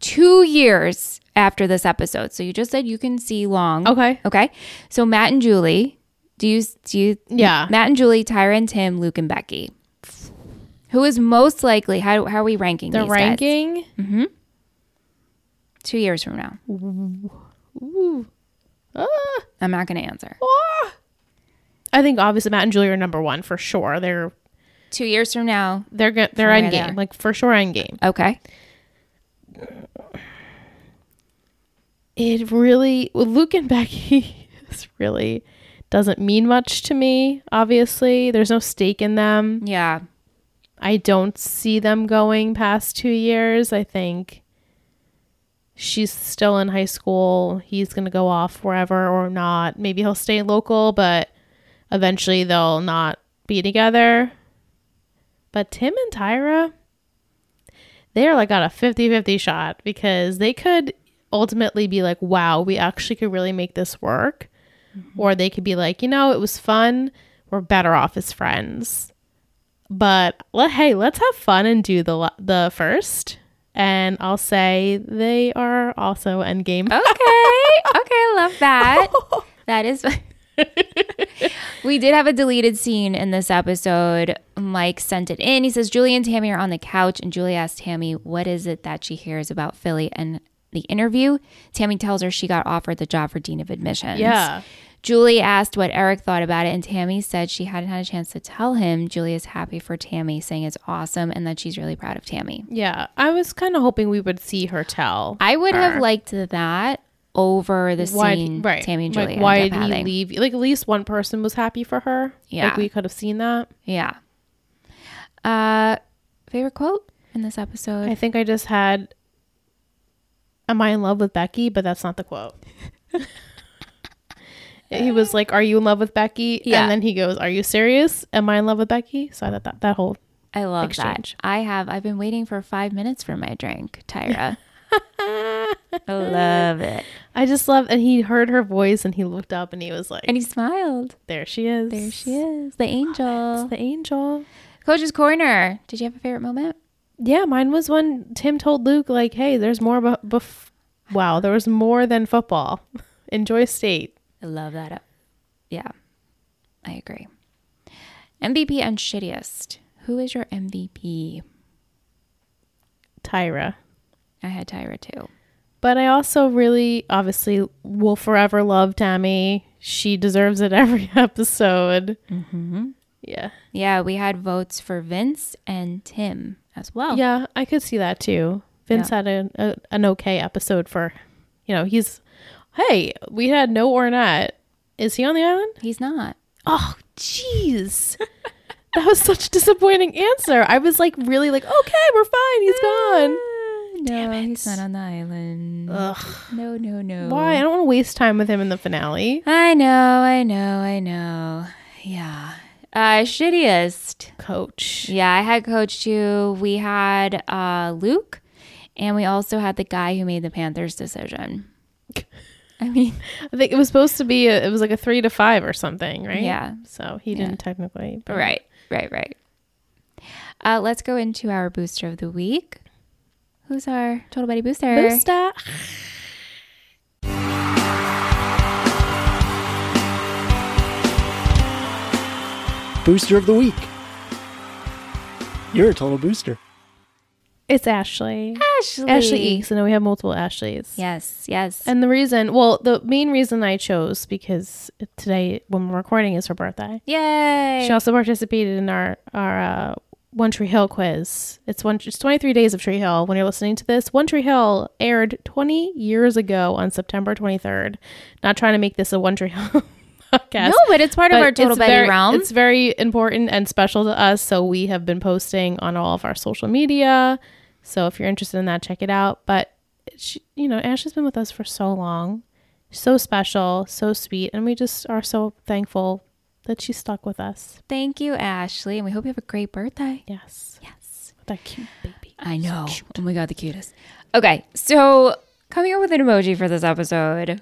2 years after this episode. So you just said you can see long. Okay. Okay. So Matt and Julie, do you yeah. Matt and Julie, Tyra and Tim, Luke and Becky. Who is most likely? How are we ranking these guys? The ranking? Mm-hmm. 2 years from now. Ooh. Ah. I'm not going to answer. Ah. I think obviously Matt and Julie are number one for sure. They're 2 years from now. They're end game, like for sure end game. Okay. It really Luke and Becky really doesn't mean much to me. Obviously, there's no stake in them. Yeah, I don't see them going past 2 years. I think she's still in high school. He's gonna go off wherever or not. Maybe he'll stay local, but. Eventually, they'll not be together. But Tim and Tyra, they're like on a 50-50 shot because they could ultimately be like, wow, we actually could really make this work. Mm-hmm. Or they could be like, you know, it was fun. We're better off as friends. But hey, let's have fun and do the first. And I'll say they are also endgame. Okay. Okay, love that. That is... We did have a deleted scene in this episode. Mike sent it in. He says, Julie and Tammy are on the couch, and Julie asked Tammy, what is it that she hears about Philly and the interview? Tammy tells her she got offered the job for Dean of Admissions. Yeah. Julie asked what Eric thought about it, and Tammy said she hadn't had a chance to tell him. Julie is happy for Tammy, saying it's awesome and that she's really proud of Tammy. Yeah. I was kind of hoping we would see her tell. I would have liked that. Over the scene, right. Tammy and Julie. Like, why did he leave? Like, at least one person was happy for her. Yeah, like, we could have seen that. Yeah. Favorite quote in this episode? I think I just had, "Am I in love with Becky?" But that's not the quote. He was like, "Are you in love with Becky?" Yeah. And then he goes, "Are you serious? Am I in love with Becky?" So I thought that whole I love exchange. That. I've been waiting for 5 minutes for my drink, Tyra. I love it. I just love, and he heard her voice and he looked up and he was like, and he smiled. There she is. The angel. It's the angel. Coach's Corner. Did you have a favorite moment? Yeah, mine was when Tim told Luke, like, hey, there's more. Wow, there was more than football. Enjoy state. I love that. Yeah, I agree. MVP and shittiest. Who is your MVP? Tyra. I had Tyra too. But I also really, obviously, will forever love Tammy. She deserves it every episode. Mm-hmm. Yeah. Yeah, we had votes for Vince and Tim as well. Yeah, I could see that too. Vince had an okay episode for, you know, we had no Ornette. Is he on the island? He's not. Oh, jeez. That was such a disappointing answer. I was like, really like, okay, we're fine. He's gone. No, he's not on the island. Ugh. No. Why? I don't want to waste time with him in the finale. I know. Yeah. Shittiest. Coach. Yeah, I had Coach too. We had Luke, and we also had the guy who made the Panthers decision. I mean, I think it was supposed to be, it was like a 3-5 or something, right? Yeah. So he didn't technically. But... Right. Let's go into our booster of the week. Who's our Total Betty Booster? Booster of the week. You're a total booster. It's Ashley. Ashley. So now we have multiple Ashleys. Yes. And the main reason I chose, because today when we're recording is her birthday. Yay. She also participated in our One Tree Hill quiz. It's 23 days of Tree Hill. When you're listening to this, One Tree Hill aired 20 years ago on September 23rd. Not trying to make this a One Tree Hill podcast. No, but it's part of our Total Betty realm. It's very important and special to us, so we have been posting on all of our social media. So if you're interested in that, check it out. But she, you know, Ash has been with us for so long, so special, so sweet, and we just are so thankful that she stuck with us. Thank you, Ashley. And we hope you have a great birthday. Yes. Yes. With that cute baby. I know. So oh my God, the cutest. Okay. So coming up with an emoji for this episode.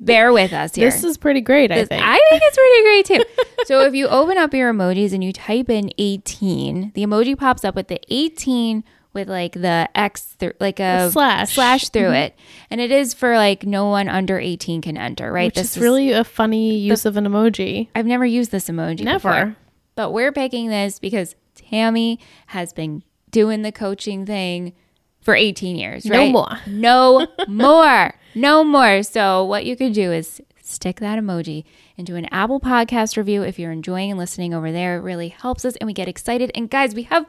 Bear with us here. This is pretty great, I think. I think it's pretty great too. So if you open up your emojis and you type in 18, the emoji pops up with the 18 with like the X, like a slash through it. And it is for like no one under 18 can enter, right? This is really a funny use of an emoji. I've never used this emoji before. But we're picking this because Tammy has been doing the coaching thing for 18 years, right? No more. So what you could do is stick that emoji into an Apple Podcast review if you're enjoying and listening over there. It really helps us and we get excited. And guys, we have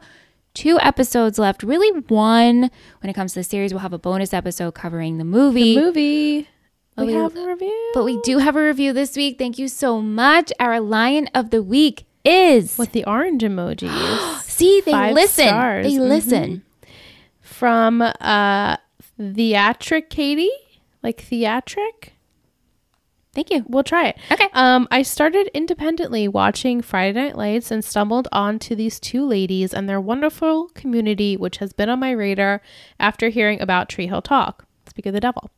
2 episodes left, really one when it comes to the series. We'll have a bonus episode covering the movie. We have a review. But we do have a review this week. Thank you so much. Our Lion of the Week is... with the orange emojis. See, they 5 listen. Stars. They listen. From Theatric Katie, like Theatric. Thank you. We'll try it. Okay. I started independently watching Friday Night Lights and stumbled onto these 2 ladies and their wonderful community, which has been on my radar after hearing about Tree Hill Talk. Speak of the devil.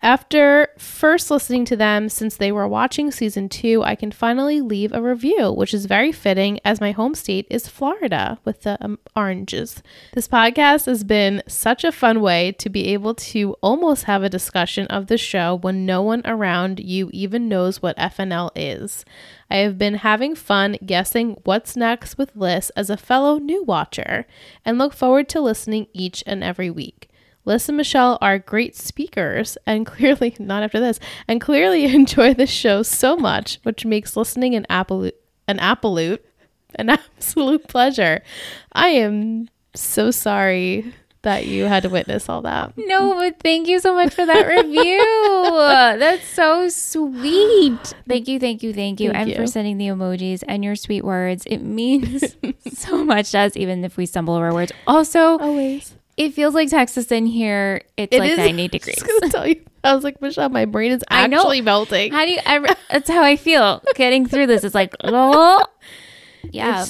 After first listening to them, since they were watching season 2, I can finally leave a review, which is very fitting as my home state is Florida with the oranges. This podcast has been such a fun way to be able to almost have a discussion of the show when no one around you even knows what FNL is. I have been having fun guessing what's next with Liz as a fellow new watcher and look forward to listening each and every week. Liz and Michelle are great speakers and clearly enjoy the show so much, which makes listening an absolute pleasure. I am so sorry that you had to witness all that. No, but thank you so much for that review. That's so sweet. Thank you. And for sending the emojis and your sweet words. It means so much to us, even if we stumble over words. Also, always. It feels like Texas in here. It's 90 degrees. I was going to tell you. I was like, Michelle, my brain is actually melting. That's how I feel getting through this. It's like, oh. Yeah.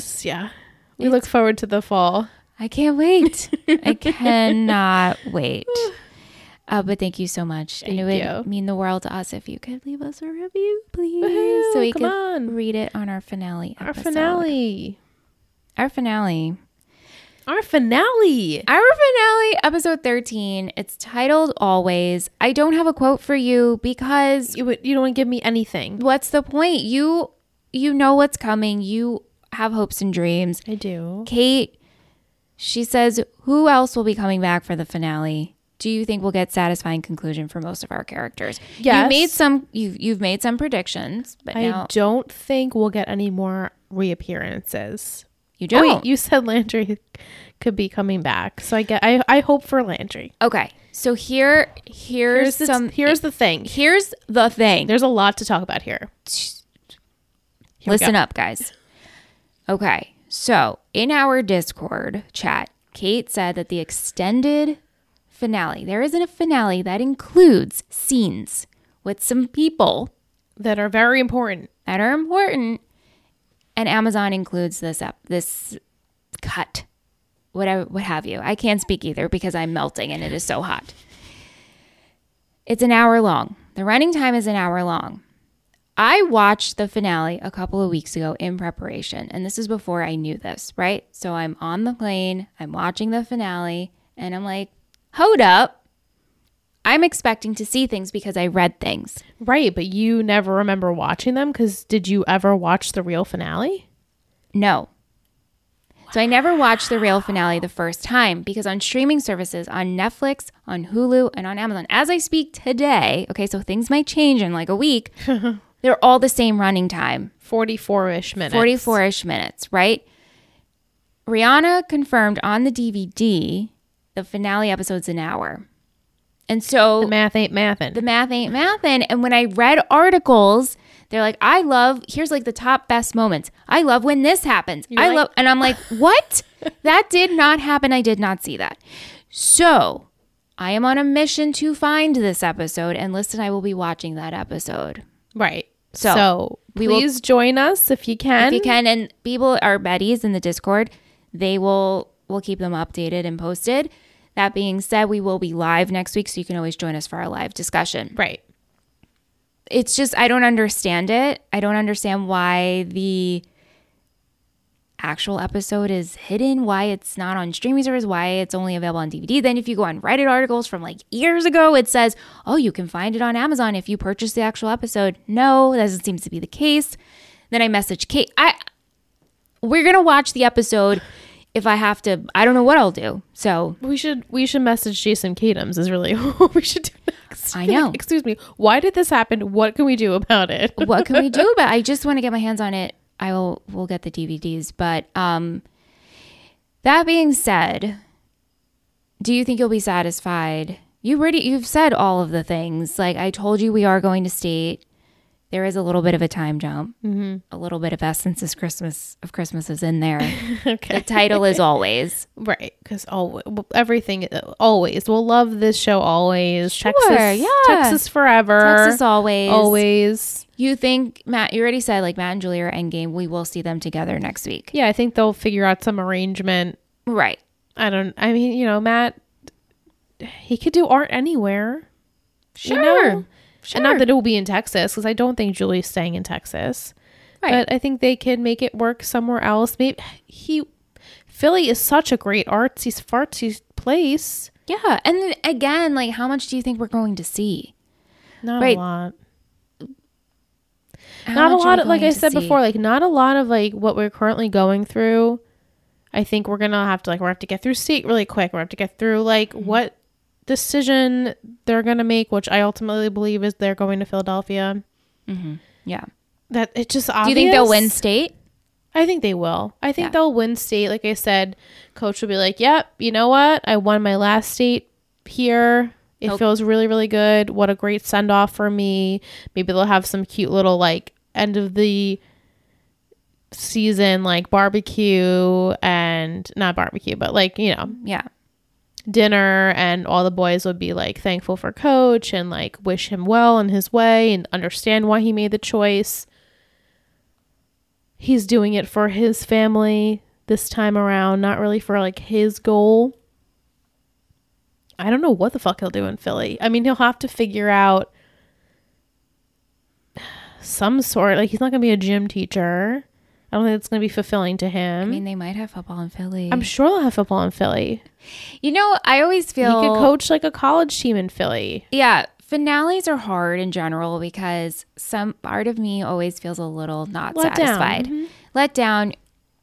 We look forward to the fall. I can't wait. I cannot wait. But thank you so much. It would mean the world to us if you could leave us a review, please. Woo-hoo, so we can read it on our finale episode. Our finale, episode 13. It's titled Always. I don't have a quote for you because... You don't give me anything. What's the point? You know what's coming. You have hopes and dreams. I do. Kate, she says, who else will be coming back for the finale? Do you think we'll get satisfying conclusion for most of our characters? Yes. You've made some predictions, but I don't think we'll get any more reappearances. You don't. Oh, you said Landry could be coming back, so I hope for Landry. Okay, so here's the thing. There's a lot to talk about here. Listen up, guys. Okay, so in our Discord chat, Kate said that the extended finale, there isn't a finale that includes scenes with some people that are very important. And Amazon includes this cut, whatever, what have you. I can't speak either because I'm melting and it is so hot. It's an hour long. The running time is an hour long. I watched the finale a couple of weeks ago in preparation, and this is before I knew this, right? So I'm on the plane, I'm watching the finale, and I'm like, hold up. I'm expecting to see things because I read things. Right, but you never remember watching them because did you ever watch the real finale? No. Wow. So I never watched the real finale the first time because on streaming services, on Netflix, on Hulu, and on Amazon, as I speak today, okay, so things might change in like a week, they're all the same running time. 44-ish minutes, right? Rihanna confirmed on the DVD the finale episode's an hour. And so the math ain't mathin'. The math ain't mathin'. And when I read articles, they're like, I love, here's like the top best moments. I love when this happens. You're I like, love, and I'm like, what? That did not happen. I did not see that. So I am on a mission to find this episode, and Liz and I will be watching that episode. Right. So please join us if you can. If you can, and people, our buddies in the Discord, we'll keep them updated and posted. That being said, we will be live next week, so you can always join us for our live discussion. Right. It's just, I don't understand it. I don't understand why the actual episode is hidden, why it's not on streaming service, why it's only available on DVD. Then if you go on Reddit articles from like years ago, it says, oh, you can find it on Amazon if you purchase the actual episode. No, that doesn't seem to be the case. Then I message Kate. We're going to watch the episode. If I have to, I don't know what I'll do. So we should message Jason Katims is really what we should do next. I know. Excuse me. Why did this happen? What can we do about it? What can we do about it? I just want to get my hands on it. We'll get the DVDs. But that being said, do you think you'll be satisfied? You've said all of the things. Like I told you, we are going to state. There is a little bit of a time jump. Mm-hmm. A little bit of essence is Christmas is in there. Okay. The title is always. Right. Because everything, always. We'll love this show always. Sure, Texas. Yeah. Texas forever. Texas always. Always. You think, Matt, you already said like Matt and Julie are endgame. We will see them together next week. Yeah. I think they'll figure out some arrangement. Right. Matt, he could do art anywhere. Sure. You know? Sure. And not that it will be in Texas, because I don't think Julie's staying in Texas. Right. But I think they can make it work somewhere else. Maybe Philly is such a great artsy fartsy place. Yeah. And then again, like how much do you think we're going to see? Not right. a lot. How not a lot of, like I said before, like not a lot of like what we're currently going through. I think we're gonna have to like we have to get through state really quick. We have to get through like mm-hmm. what decision they're gonna make, which I ultimately believe is they're going to Philadelphia. Mm-hmm. Yeah, that it's just obvious. Do you think they'll win state? I think they will. I think they'll win state. Like I said, Coach will be like, "Yep, you know what? I won my last state here. It feels really, really good. What a great send off for me." Maybe they'll have some cute little like end of the season like barbecue and not barbecue, but like you know, yeah. dinner, and all the boys would be like thankful for Coach and like wish him well in his way and understand why he made the choice. He's doing it for his family this time around, not really for like his goal. I don't know what the fuck he'll do in Philly. I mean, he'll have to figure out some sort, like he's not gonna be a gym teacher. I don't think it's going to be fulfilling to him. I mean, they might have football in Philly. I'm sure they'll have football in Philly. You know, I always feel... He could coach like a college team in Philly. Yeah. Finales are hard in general because some part of me always feels a little not let satisfied. Down. Mm-hmm. Let down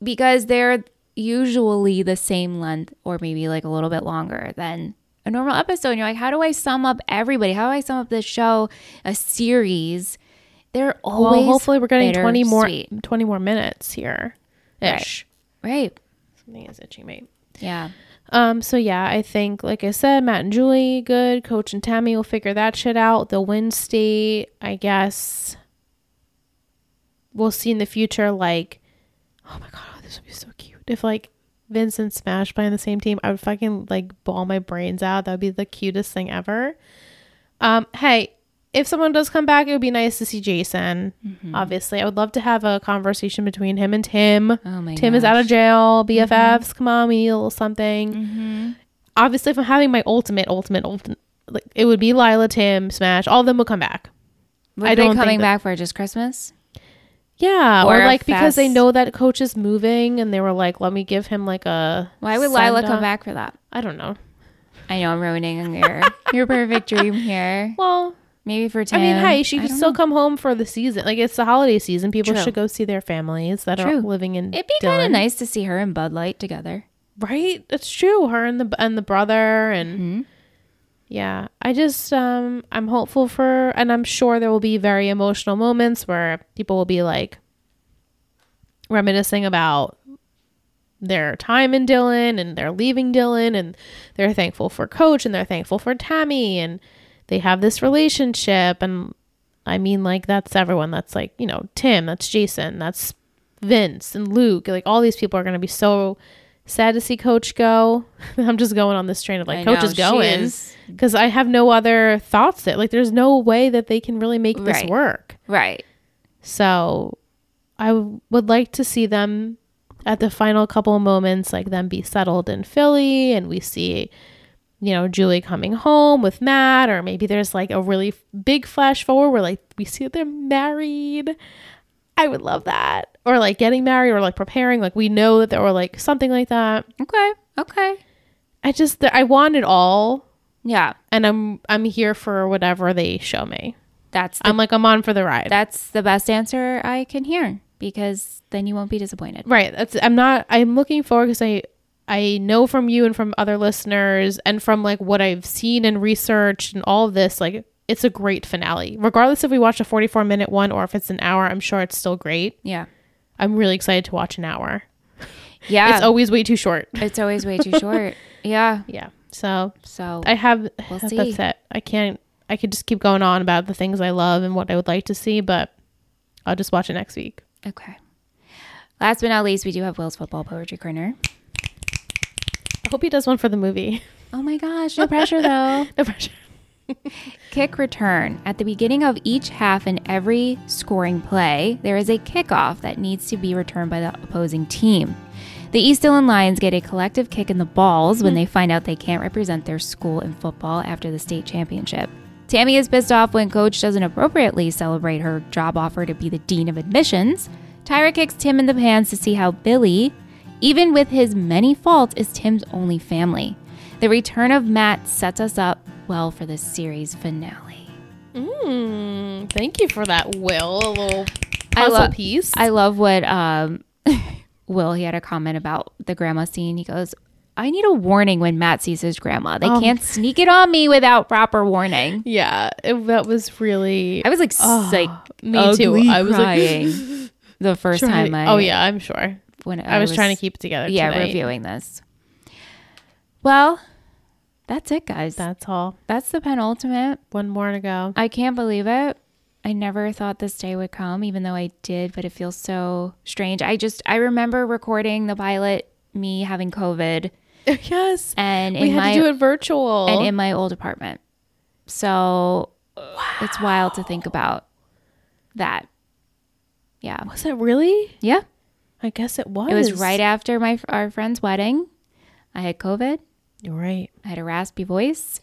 because they're usually the same length or maybe like a little bit longer than a normal episode. And you're like, how do I sum up everybody? How do I sum up this show, a series... They're always well, hopefully we're getting 20 more minutes here. Ish. Right. Something is itchy, mate. Yeah. So yeah, I think like I said, Matt and Julie, good. Coach and Tammy will figure that shit out. The win state, I guess. We'll see in the future, like, oh my god, this would be so cute. If like Vince and Smash play on the same team, I would fucking like ball my brains out. That would be the cutest thing ever. Hey. If someone does come back, it would be nice to see Jason. Mm-hmm. Obviously, I would love to have a conversation between him and Tim. Oh my Tim gosh. Is out of jail. BFFs, mm-hmm. Come on, we need a little something. Mm-hmm. Obviously, if I'm having my ultimate, like it would be Lila, Tim, Smash. All of them will come back. Would I don't they coming back for just Christmas? Yeah, or like because they know that Coach is moving, and they were like, "Let me give him like a." Why would Lila come back for that? I don't know. I know I'm ruining your perfect dream here. Well. Maybe for Tim. I mean, hey, she could still know. Come home for the season. Like, it's the holiday season. People True. Should go see their families that True. Are living in It'd be kind of nice to see her and Bud Light together. Right? That's true. Her and the brother. And mm-hmm. yeah, I just, I'm hopeful for, and I'm sure there will be very emotional moments where people will be like reminiscing about their time in Dillon, and they're leaving Dillon, and they're thankful for Coach, and they're thankful for Tammy, and they have this relationship. And I mean, like, that's everyone. That's like, you know, Tim, that's Jason, that's Vince and Luke. Like, all these people are going to be so sad to see Coach go. I'm just going on this train of like, Coach is going, because I have no other thoughts that, like, there's no way that they can really make this work. Right. So I would like to see them at the final couple of moments, like them be settled in Philly, and we see, you know, Julie coming home with Matt, or maybe there's like a really big flash forward where like we see that they're married. I would love that. Or like getting married, or like preparing, like we know that there were like something like that. Okay. I want it all. Yeah. And I'm here for whatever they show me. I'm on for the ride. That's the best answer I can hear, because then you won't be disappointed. Right. I'm looking forward, because I know from you and from other listeners and from like what I've seen and researched and all of this, like it's a great finale. Regardless if we watch a 44-minute one or if it's an hour, I'm sure it's still great. Yeah. I'm really excited to watch an hour. Yeah. It's always way too short. Yeah. Yeah. So I have, we'll see. That's it. I could just keep going on about the things I love and what I would like to see, but I'll just watch it next week. Okay. Last but not least, we do have Will's Football Poetry Corner. I hope he does one for the movie. Oh my gosh, no pressure though. No pressure. Kick return. At the beginning of each half in every scoring play, there is a kickoff that needs to be returned by the opposing team. The East Dillon Lions get a collective kick in the balls when they find out they can't represent their school in football after the state championship. Tammy is pissed off when Coach doesn't appropriately celebrate her job offer to be the Dean of Admissions. Tyra kicks Tim in the pants to see how Billy, even with his many faults, is Tim's only family. The return of Matt sets us up well for this series finale. Thank you for that, Will. A little puzzle piece. I love what Will, he had a comment about the grandma scene. He goes, I need a warning when Matt sees his grandma. They can't sneak it on me without proper warning. Yeah, that was really... I was like, me too. I was crying like, the first time I... Oh yeah, I'm sure. When I was trying to keep it together tonight. Reviewing this. Well, that's it, guys. That's all. That's the penultimate. One more to go. I can't believe it. I never thought this day would come, even though I did, but it feels so strange. I remember recording the pilot, me having COVID. Yes. And we had to do it virtual. And in my old apartment. So It's wild to think about that. Yeah. Was it really? Yeah. I guess it was. It was right after our friend's wedding. I had COVID. You're right. I had a raspy voice.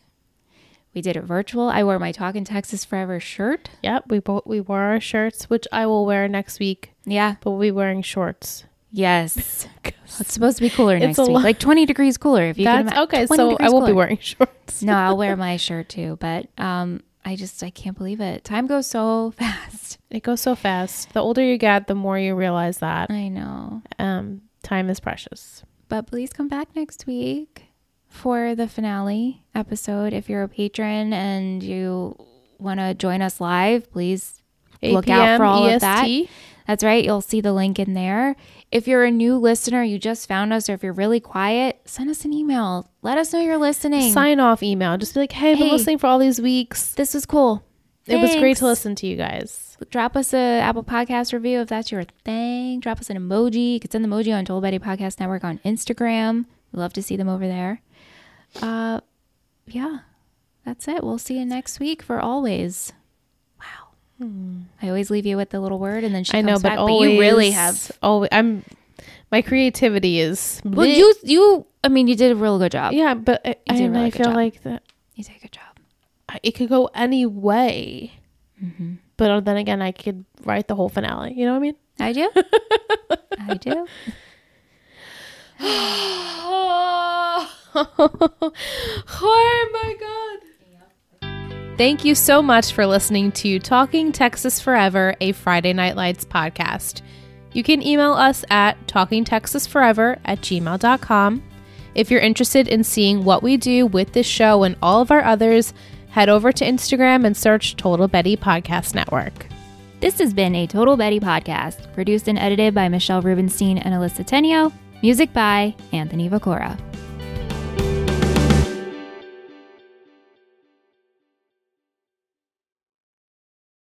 We did it virtual. I wore my Talkin' Texas Forever shirt. Yep, we wore our shirts, which I will wear next week. Yeah. But we'll be wearing shorts. Yes. It's supposed to be cooler next week. Like 20 degrees cooler. If you can imagine. Okay, so I won't be wearing shorts. No, I'll wear my shirt too, but I can't believe it. Time goes so fast. It goes so fast. The older you get, the more you realize that. I know. Time is precious. But please come back next week for the finale episode. If you're a patron and you want to join us live, please look out for all of that. That's right. You'll see the link in there. If you're a new listener, you just found us, or if you're really quiet, send us an email. Let us know you're listening. Sign off email. Just be like, hey, I've been listening for all these weeks. This was cool. Thanks. It was great to listen to you guys. Drop us an Apple Podcast review if that's your thing. Drop us an emoji. You can send the emoji on Total Betty Podcast Network on Instagram. We'd love to see them over there. Yeah, that's it. We'll see you next week for always. I always leave you with the little word, and then she comes back. But you really have. Oh, my creativity is. Well, you did a real good job. Yeah, but I feel like that. You did a good job. It could go any way, but then again, I could write the whole finale. You know what I mean? I do. I do. Oh my God. Thank you so much for listening to Talking Texas Forever, a Friday Night Lights podcast. You can email us at talkintexasforever@gmail.com. If you're interested in seeing what we do with this show and all of our others, head over to Instagram and search Total Betty Podcast Network. This has been a Total Betty podcast, produced and edited by Michelle Rubenstein and Alyssa Tenio, Music by Anthony Viccora.